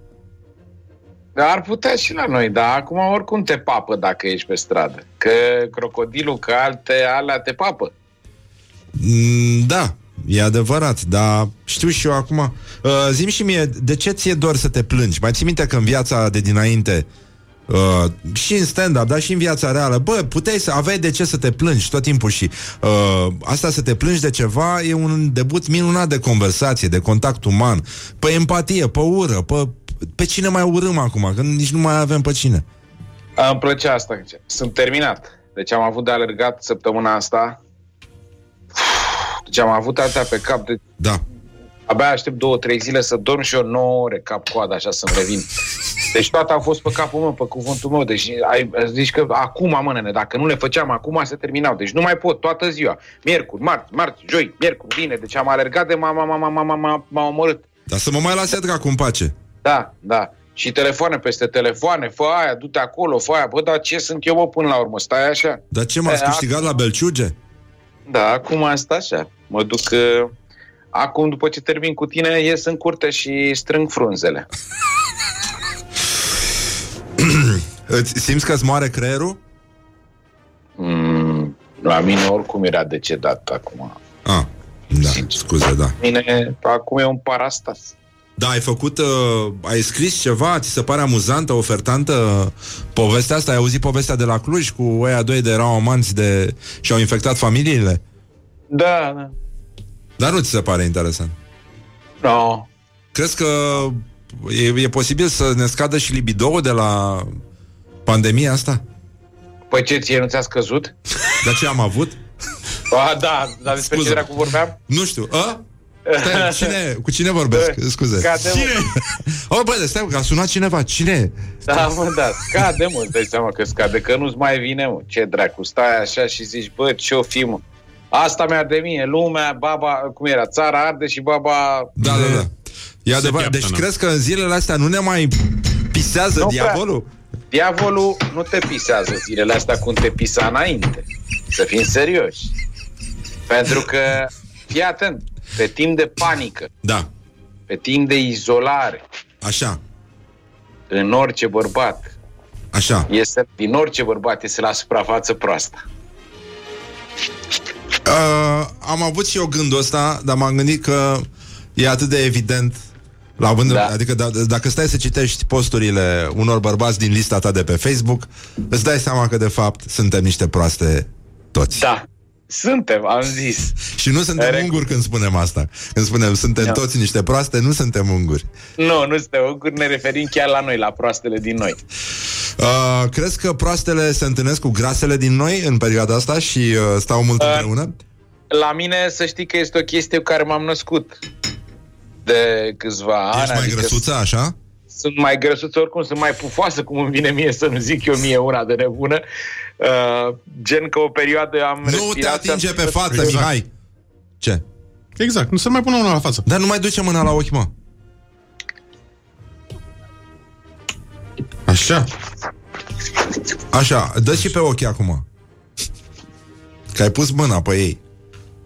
Ar putea și la noi, dar acum oricum te papă dacă ești pe stradă. Că crocodilul, că alea te papă. Da. E adevărat, dar știu și eu acum. Zi-mi și mie, de ce ți-e dor să te plângi? Mai ții minte că în viața de dinainte, și în stand-up, dar și în viața reală, bă, puteai să aveai de ce să te plângi tot timpul și asta, să te plângi de ceva, e un debut minunat de conversație, de contact uman, pe empatie, pe ură, pe cine mai urâm acum, că nici nu mai avem pe cine. Îmi place asta. Sunt terminat. Deci am avut de alergat săptămâna asta. Deci am avut atâta pe cap de... Da. Abia aștept 2-3 zile să dorm și eu 9 ore cap-coadă, așa să-mi revin. Deci toată a fost pe capul meu, pe cuvântul meu. Deci zici că acum, mânene, dacă nu le făceam acum, se terminau. Deci nu mai pot, toată ziua. Miercuri, marți, joi, miercuri, bine. Deci am alergat de m-a omorât. Dar să mă mai lase dracu în pace. Da. Și telefoane peste telefoane, fă aia, du-te acolo, fă aia. Bă, dar ce sunt eu, până la urmă? Stai așa. Dar ce, m-ați câștigat la Belciuge? Da, acum am stat așa. Mă duc... Acum, după ce termin cu tine, ies în curte și strâng frunzele. Simți că îți moare creierul? La mine oricum era decedat acum. Ah, da, scuze, da. Mine, acum e un parastas. Da, ai făcut, ai scris ceva, ți se pare amuzantă, ofertantă povestea asta? Ai auzit povestea de la Cluj cu oia doi de erau amanți de... și au infectat familiile? Da, da. Dar nu ți se pare interesant? Nu. No. Crezi că e posibil să ne scadă și libidoul de la pandemia asta? Păi ce, ție nu ți-a scăzut? Dar ce am avut? Ah, da, dar despre ce dracu vorbeam? Nu știu, a? Stai, cine, cu cine vorbesc? Scuze. Cine? Oh, bă, stai, că a sunat cineva. Cine? Da, mă, da. Scade, mă, îți dai seama că scade, că nu-ți mai vine, mă. Ce dracu, stai așa și zici, bă, ce-o fi, mă? Asta mi-ar de mine, lumea, baba, cum era, țara arde și baba... Da, da, da. E adevărat. Deci crezi că în zilele astea nu ne mai pisează diavolul? Diavolul nu te pisează zilele astea cum te pisa înainte. Să fim serioși. Pentru că, fii atent, pe timp de panică, da, pe timp de izolare, așa, în orice bărbat, așa, este, din orice bărbat este la suprafață proastă. Am avut și eu gândul ăsta, dar m-am gândit că e atât de evident la vândă, da. Adică dacă stai să citești posturile unor bărbați din lista ta de pe Facebook, îți dai seama că de fapt suntem niște proaste toți. Da, suntem, am zis. Și nu suntem unguri când spunem asta. Când spunem suntem toți niște proaste, nu suntem unguri. Nu, nu suntem unguri, ne referim chiar la noi, la proastele din noi. Crezi că proastele se întâlnesc cu grasele din noi în perioada asta și stau mult împreună? La mine să știi că este o chestie cu care m-am născut de câțiva ani. Ești mai grăsuță, așa? Sunt mai grăsuță, oricum sunt mai pufoasă, cum îmi vine mie să nu zic eu mie una de nebună. Gen că o perioadă am respirat... Nu te atinge pe față, Mihai! Ce? Exact, nu se mai pune una la față. Dar nu mai duce mâna la ochi, mă. Așa. Așa, dă și pe ochi acum. Că ai pus mâna pe ei.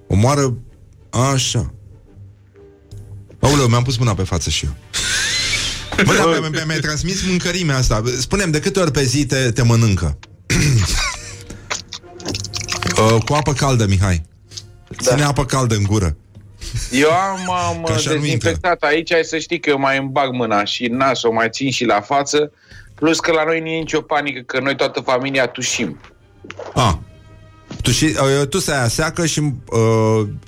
Omoară. Așa. Aoleu, mi-am pus mâna pe față și eu. Bă, mi-ai transmis mâncărimea asta. Spune-mi, de câte ori pe zi te mănâncă? Cu apă caldă, Mihai. Da. Ține apă caldă în gură. Eu am dezinfectat aici, hai să știi că eu mai îmi bag mâna și în nas, o mai țin și la față. Plus că la noi nu e nicio panică, că noi toată familia tușim. Ah. Tu se aia seacă și...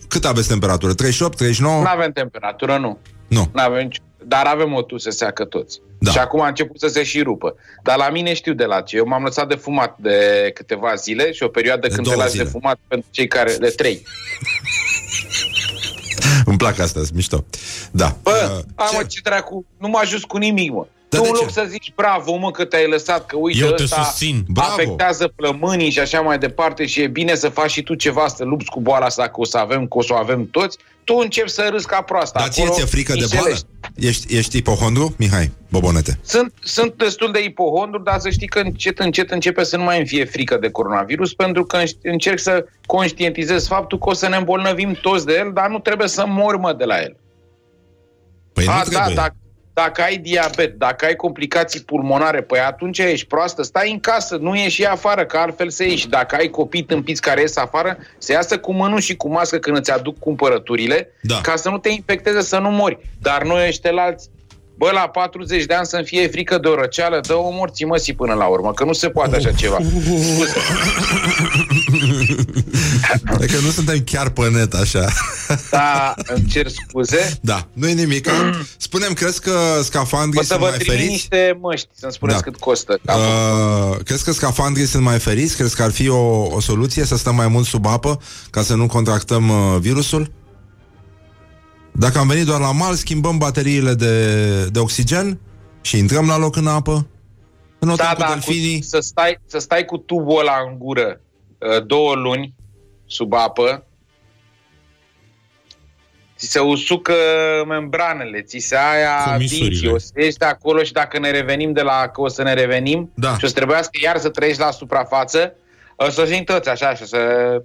cât aveți temperatură? 38, 39? Nu avem temperatură, nu. Nu. N-avem nicio... Dar avem o tuse seacă toți. Da. Și acum a început să se și rupă. Dar la mine știu de la ce. Eu m-am lăsat de fumat de câteva zile și o perioadă când te lași de fumat pentru cei care... de 3. Îmi plac asta, sunt mișto. Da. Bă, mă, ce dracu, nu m-a ajuns cu nimic, mă. Da, nu în loc să zici, bravo, mă, că te-ai lăsat, că uite, ăsta afectează plămânii și așa mai departe și e bine să faci și tu ceva, să lupți cu boala asta, că o să avem, că o să o avem toți, tu începi să râzi ca proasta. Dar ție ți-e frică de boală? Ești ipohondru, Mihai Bobonete? Sunt destul de ipohondru, dar să știi că încet începe să nu mai îmi fie frică de coronavirus, pentru că încerc să conștientizez faptul că o să ne îmbolnăvim toți de el, dar nu trebuie să mor, mă, de la el. Păi nu trebuie. Da, dacă ai diabet, dacă ai complicații pulmonare, păi atunci ești proastă, stai în casă, nu ieși afară, că altfel se ieși. Dacă ai copii tâmpiți care ies afară, se iasă cu mânuși și cu mască când îți aduc cumpărăturile, da, ca să nu te infecteze, să nu mori. Dar noi ăștia-lalți, bă, la 40 de ani să-mi fie frică de o răceală, dă-o morții măsii până la urmă, că nu se poate așa ceva. Adică nu suntem chiar pe net așa. Da, îmi cer scuze. Da, nu e nimic. Spune-mi, crezi că scafandrii sunt mai feriți? Să vă trimit niște măști, să-mi spuneți cât costă. Crezi că scafandrii sunt mai feriți? Crezi că ar fi o soluție să stăm mai mult sub apă ca să nu contractăm virusul? Dacă am venit doar la mal, schimbăm bateriile de oxigen și intrăm la loc în apă. Da, cu delfinii. Să stai cu tubul ăla în gură 2 luni sub apă, ți se usucă membranele, ți se aia dinții, o să ieși de acolo și dacă ne revenim de la că o să ne revenim, da, și o să trebuiască iar să treci la suprafață, O să fim toți așa și o să...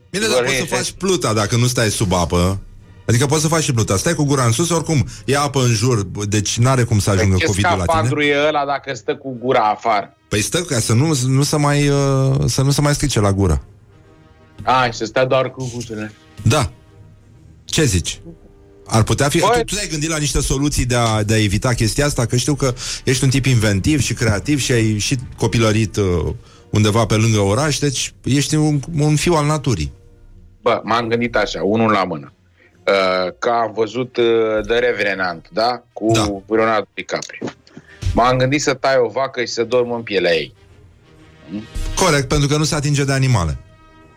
Bine, dar poți să faci pluta dacă nu stai sub apă. Adică poți să faci și pluta. Stai cu gura în sus, oricum e apă în jur, deci n-are cum să ajungă COVID-ul la tine. Deci e ăla dacă stă cu gura afară. Păi stă ca să nu se mai strice la gură. A, și să stea doar cu gutele. Da. Ce zici? Ar putea fi... Tu ai gândit la niște soluții de a evita chestia asta? Că știu că ești un tip inventiv și creativ și ai și copilărit undeva pe lângă oraș, deci ești un fiu al naturii. Bă, m-am gândit așa, unul la mână. Că am văzut The Revenant, da? Cu Leonardo DiCaprio. M-am gândit să tai o vacă și să dorm în pielea ei. Corect, pentru că nu se atinge de animale.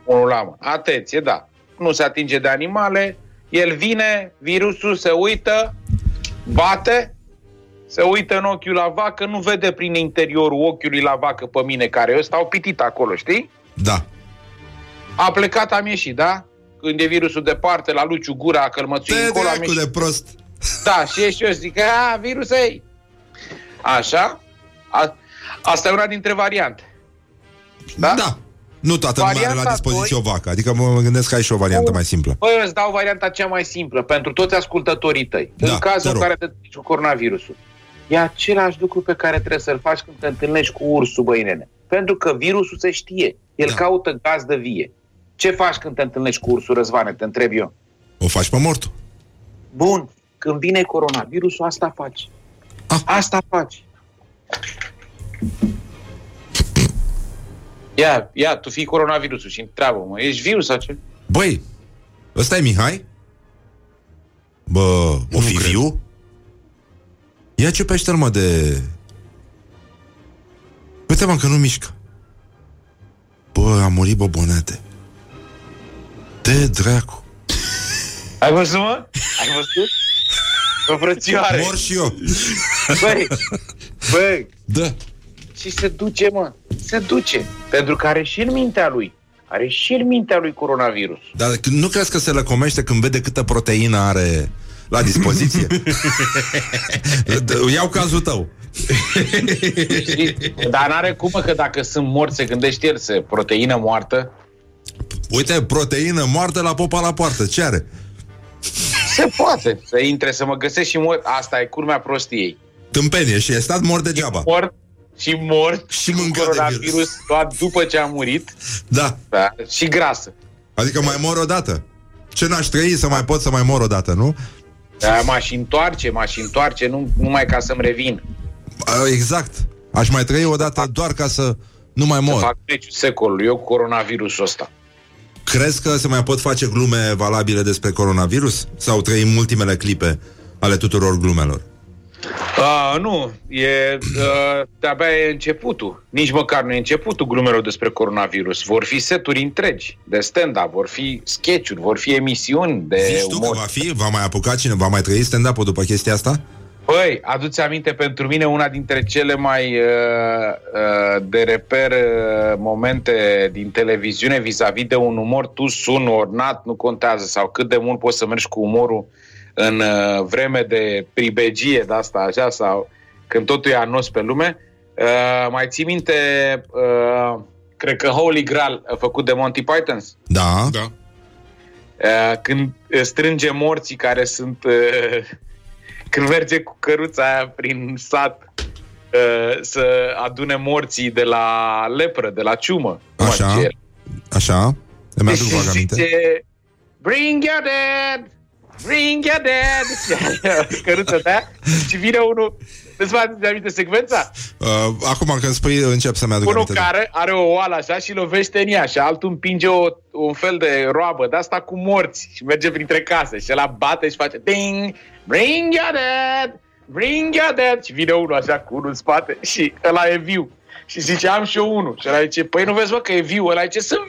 Unul la mână. Atenție, da. Nu se atinge de animale. El vine, virusul se uită, bate, se uită în ochiul la vacă, nu vede prin interiorul ochiului la vacă pe mine, care eu stau pitit acolo, știi? Da. A plecat, am ieșit, da? Când e virusul departe, la Luciu Gura, călmățui încolo, am ieșit. De prost. Da, și ești eu, zic, a, virusul ei. Așa? Asta e una dintre variante. Da? Da. Nu toată lumea are la dispoziție o vacă. Adică mă gândesc că ai și o variantă mai simplă. Păi îți dau varianta cea mai simplă pentru toți ascultătorii tăi. Da, în cazul în care te duci cu coronavirusul. E același lucru pe care trebuie să-l faci când te întâlnești cu ursul, băi nene. Pentru că virusul se știe. El caută gazdă vie. Ce faci când te întâlnești cu ursul, Răzvane? Te întreb eu. O faci pe mortul. Bun. Când vine coronavirusul, asta faci. Asta faci. Ia, tu fii coronavirusul și întreabă-mă, ești viu sau ce? Băi, ăsta e Mihai? Bă, o fi viu? Ia ciupește-l, mă, de... Uite, mă, că nu mișcă. Bă, a murit Bobonete. De dracu. Ai văzut, mă? Ai văzut? O frățioare. Mor și eu. Băi. Da. Și se duce, mă. Se duce. Pentru că are și în mintea lui. Are și în mintea lui coronavirus. Dar nu crezi că se lăcomește când vede câtă proteină are la dispoziție? Iau cazul tău. Dar n-are cum, că dacă sunt morți, se gândește el, se proteină moartă. Uite, proteină moartă la popa la poartă. Ce are? Se poate. Să intre, să mă găsești și mor. Asta e curmea prostiei. Tâmpenie și e stat mort degeaba. Și mort și mâncat coronavirus doar după ce a murit. Da. Și grasă. Adică mai mor o dată. Ce n-aș trăi să mai pot să mai mor o dată, nu? Da, m-aș întoarce numai ca să-mi revin. Exact. Aș mai trăi o dată doar ca să nu mai mor. Să fac meciul secolului eu cu coronavirusul ăsta. Crezi că se mai pot face glume valabile despre coronavirus? Sau trăim ultimele clipe ale tuturor glumelor? Nu, de-abia e începutul. Nici măcar nu e începutul glumelor despre coronavirus. Vor fi seturi întregi de stand-up, vor fi sketch-uri, vor fi emisiuni de umor. Zici tu că va fi? Va mai apuca cine? Va mai trăi stand-up-ul după chestia asta? Păi, aduți aminte pentru mine una dintre cele mai de reper momente din televiziune vis-a-vis de un umor tu sun, ornat, nu contează, sau cât de mult poți să mergi cu umorul în vreme de pribegie de asta, așa, sau când totul e anos pe lume. Mai ții minte, cred că Holy Grail a făcut de Monty Python. Da. Când strânge morții care sunt... Când merge cu căruța aia prin sat să adune morții de la lepră, de la ciumă. Așa. Îmi aduc vag aminte. Zice, bring your dad! Bring your dad! Căruța ta. Și vine unul... Îți mai aduce aminte secvența? Acum când spui, încep să-mi aduc aminte. Unul care are o oală așa și lovește în ea și altul împinge un fel de roabă de asta cu morți și merge printre case și ăla bate și face ding! Bring your dad! Bring your dad! Și vine unul așa cu unul în spate și ăla e viu. Și zice, am și eu unul. Și ăla zice, păi nu vezi, mă, că e viu. Ăla zice, sunt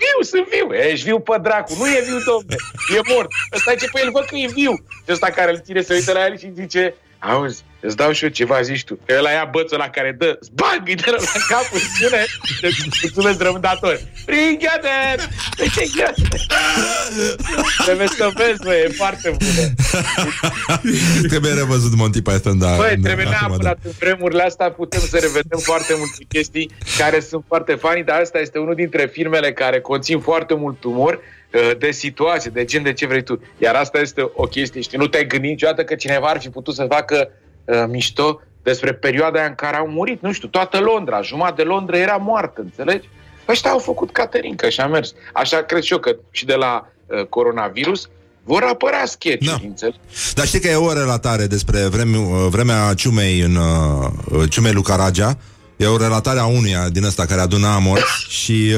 viu. Ești viu pe dracu. Nu e viu, domne. E mort. Ăsta zice, păi el văd că e viu. Și ăsta care îl ține se uită la el și zice... Auzi, îți dau și eu ceva, zici tu. Că ăla ia bățul la care dă, zbag, îi dă la cap, îți spune, îți rămân dator. Prin gheader! Prin gheader! Trebuie să vezi, băi, e foarte bună. Trebuie revăzut Monty Python, da. Băi, trebuie neapărat, în vremurile astea putem să revedem foarte multe chestii care sunt foarte funny, dar asta este unul dintre filmele care conțin foarte mult umor, de situație, de gen, de ce vrei tu. Iar asta este o chestie, știi, nu te-ai gândit niciodată că cineva ar fi putut să facă mișto despre perioada aia în care au murit, nu știu, toată Londra, jumătate de Londra era moartă, înțelegi? Ăștia au făcut caterincă și a mers. Așa cred și eu că și de la coronavirus vor apărea sketch-uri, înțelegi? Dar știi că e o relatare despre vremea ciumei în ciumei lui Caragea. E o relatare a unuia din ăsta care aduna morți și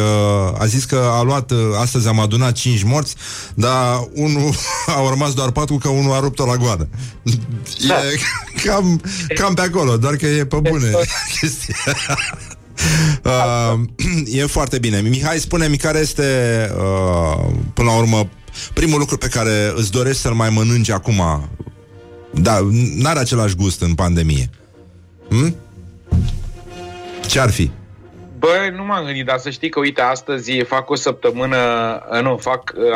a zis că a luat, astăzi am adunat 5 morți, dar unul a rămas doar 4, că unul a rupt-o la goană. Da. E cam pe acolo, doar că e pe bune chestia. E foarte bine. Mihai, spune-mi care este până la urmă primul lucru pe care îți dorești să-l mai mănânci acum. Da, n-are același gust în pandemie. Ce ar fi? Bă, nu m-am gândit, dar să știi că, uite, astăzi fac o săptămână,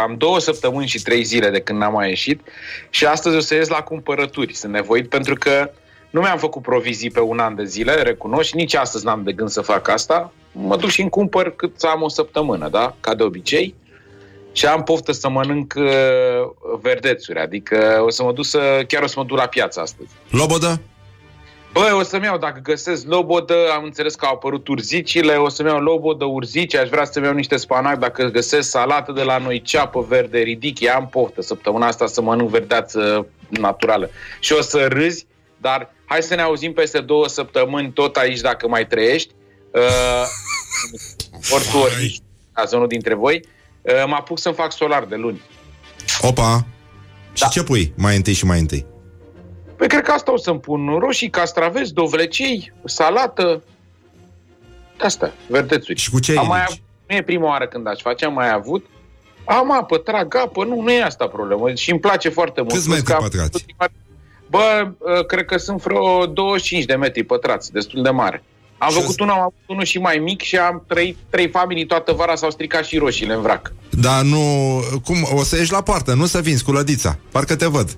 am 2 săptămâni și 3 zile de când n-am mai ieșit și astăzi o să ies la cumpărături, sunt nevoit, pentru că nu mi-am făcut provizii pe 1 an de zile, recunoști, nici astăzi n-am de gând să fac asta, mă duc și îmi cumpăr cât să am o săptămână, da? Ca de obicei. Și am poftă să mănânc verdețuri, adică chiar o să mă duc la piață astăzi. Lobodă? Băi, o să-mi iau, dacă găsesc lobodă, am înțeles că au apărut urzicile, o să-mi iau lobodă, urzici, aș vrea să-mi iau niște spanac, dacă găsesc salată de la noi, ceapă verde, ridichi, am poftă săptămâna asta să mănânc verdeață naturală. Și o să râzi, dar hai să ne auzim peste 2 săptămâni tot aici, dacă mai trăiești, ori azi unul dintre voi, mă apuc să-mi fac solar de luni. Opa! Da. Și ce pui mai întâi și mai întâi? Păi cred că asta o să-mi pun, roșii, castraveți, dovlecei, salată, asta, verdețuri. Și cu ce nu e prima oară când aș face, am mai avut, am apă, trag apă, nu e asta problema. Și îmi place foarte mult. Câți metri pătrați? Bă, cred că sunt vreo 25 de metri pătrați, destul de mare. Am făcut unul, am avut unul și mai mic și am trăit 3 familii toată vara, s-au stricat și roșiile în vrac. Dar nu, cum, o să ieși la poartă, nu să vinzi cu lădița, parcă te văd.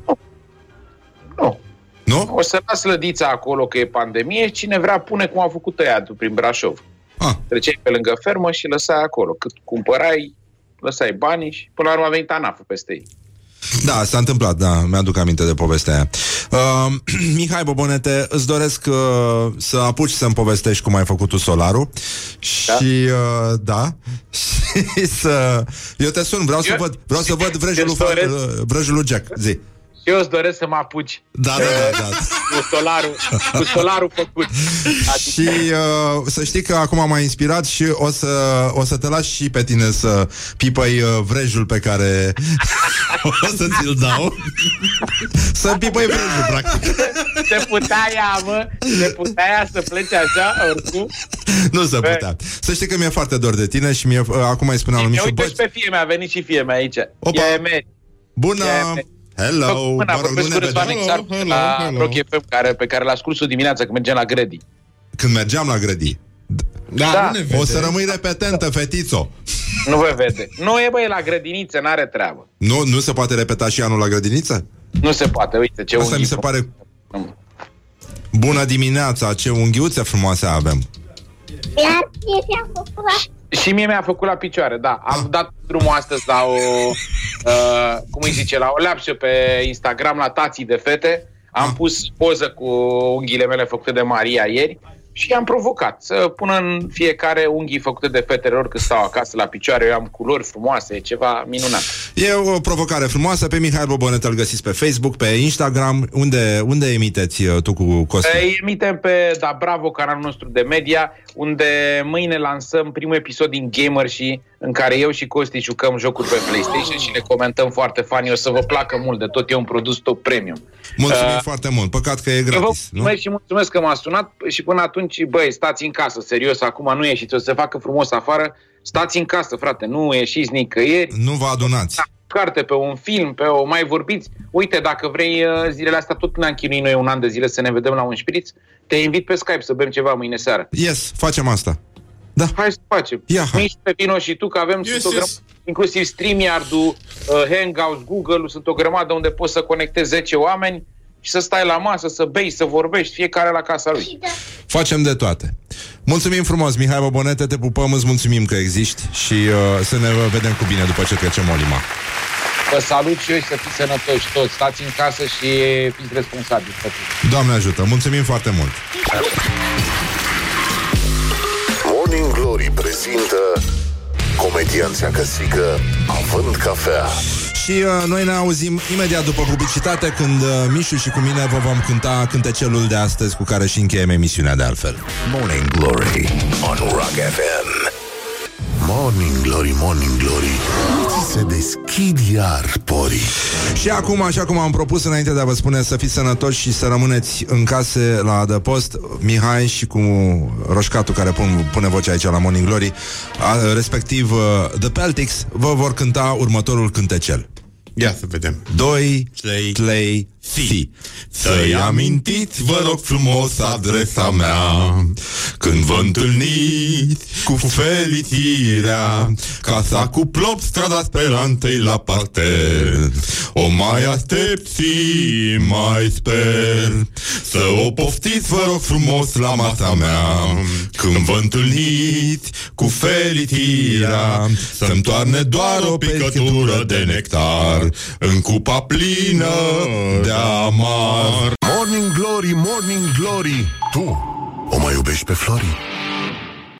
Nu. Nu? O să las lădița acolo că e pandemie. Cine vrea pune, cum a făcut tăiatul prin Brașov. Treceai pe lângă fermă și lăsai acolo. Cât cumpărai, lăsai banii și până la urmă a venit ANAF-ul peste ei. Da, s-a întâmplat, da, mi-aduc aminte de povestea aia. Mihai Bobonete, îți doresc să apuci să-mi povestești cum ai făcut tu solarul. Și, da, și să... Eu te sun, vreau să văd vrăjul lui Jack, zi. Eu îți doresc să mă apuci. Da. Cu solarul făcut. Și să știi că acum m-a inspirat și o să te las și pe tine să pipăi vrejul pe care o să ți-l dau. Să pipăi vrejul, practic. Se putea ea să plece așa, oricum. Nu se putea. Să știi că mi-e foarte dor de tine și mie, acum îi spuneam lui Mișu. Uite și pe fie mea, a venit și fie mea aici. Opa. Bună! Hello, pe care l-a scurs dimineața când mergeam la Grădii. Da, o să rămâi repetentă, fetițo. Nu vă vede. Nu e, băi, la grădiniță, n-are treabă. Nu se poate repeta și anul la grădiniță? Nu se poate, uite ce unghiuță. Asta mi se pare... Bună dimineața, ce unghiuțe frumoase avem. Și mie mi-a făcut la picioare, da. Am dat drumul astăzi la o... la o leapșă pe Instagram, la tații de fete. Am pus poză cu unghiile mele făcute de Maria ieri și am provocat să pună în fiecare unghii făcute de fetele lor când stau acasă la picioare. Eu am culori frumoase, e ceva minunat. E o provocare frumoasă. Pe Mihai Bobonete îl găsiți pe Facebook, pe Instagram. Unde emiteți tu cu Cosmin? Emitem pe Da Bravo, canalul nostru de media, unde mâine lansăm primul episod din Gamer și în care eu și Costi jucăm jocuri pe PlayStation și le comentăm foarte funny. O să vă placă mult de tot, e un produs top premium. Mulțumim foarte mult, păcat că e gratis. Și mulțumesc că m-a sunat și până atunci, băi, stați în casă, serios, acum nu ieșiți, o să se facă frumos afară, stați în casă, frate, nu ieșiți nicăieri. Nu vă adunați. carte, pe un film, pe o mai vorbiți. Uite, dacă vrei zilele astea, tot ne-am chinuit noi un an de zile să ne vedem la un șpiriț, te invit pe Skype să bem ceva mâine seară. Yes, facem asta. Da. Hai să facem. Mici pe vino și tu, că avem inclusiv StreamYard-ul, Hangouts, Google-ul, sunt o grămadă unde poți să conectezi 10 oameni și să stai la masă, să bei, să vorbești, fiecare la casa lui. Facem de toate. Mulțumim frumos, Mihai Bobonete, te pupăm, îți mulțumim că existi și să ne vedem cu bine după ce trecem Olima. Vă salut și eu și să fiți sănătoși toți. Stați în casă și fiți responsabili. Doamne ajută, mulțumim foarte mult. Morning Glory prezintă Comedianța Căsică având cafea. Și noi ne auzim imediat după publicitate, când Mișu și cu mine vă vom cânta cântecelul de astăzi, cu care și încheiem emisiunea de altfel. Morning Glory on Rock FM. Morning Glory, Morning Glory, se deschid iar porii. Și acum, așa cum am propus înainte de a vă spune să fiți sănătoși și să rămâneți în case la adăpost, Mihai și cu Roșcatul, care pune vocea aici la Morning Glory, respectiv The Peltics, vă vor cânta următorul cântecel. Ia să vedem. 2, tlei, fi. Să-i amintiți, vă rog frumos, adresa mea, când vă întâlniți cu Felicirea. Casa cu plop, strada Speranței la parter. O mai aștept și mai sper să o poftiți, vă rog frumos, la masa mea, când vă întâlniți cu Felicirea. Să-mi toarne doar o picătură de nectar în cupa plină de amar. Morning Glory, Morning Glory, tu o mai iubești pe Flori?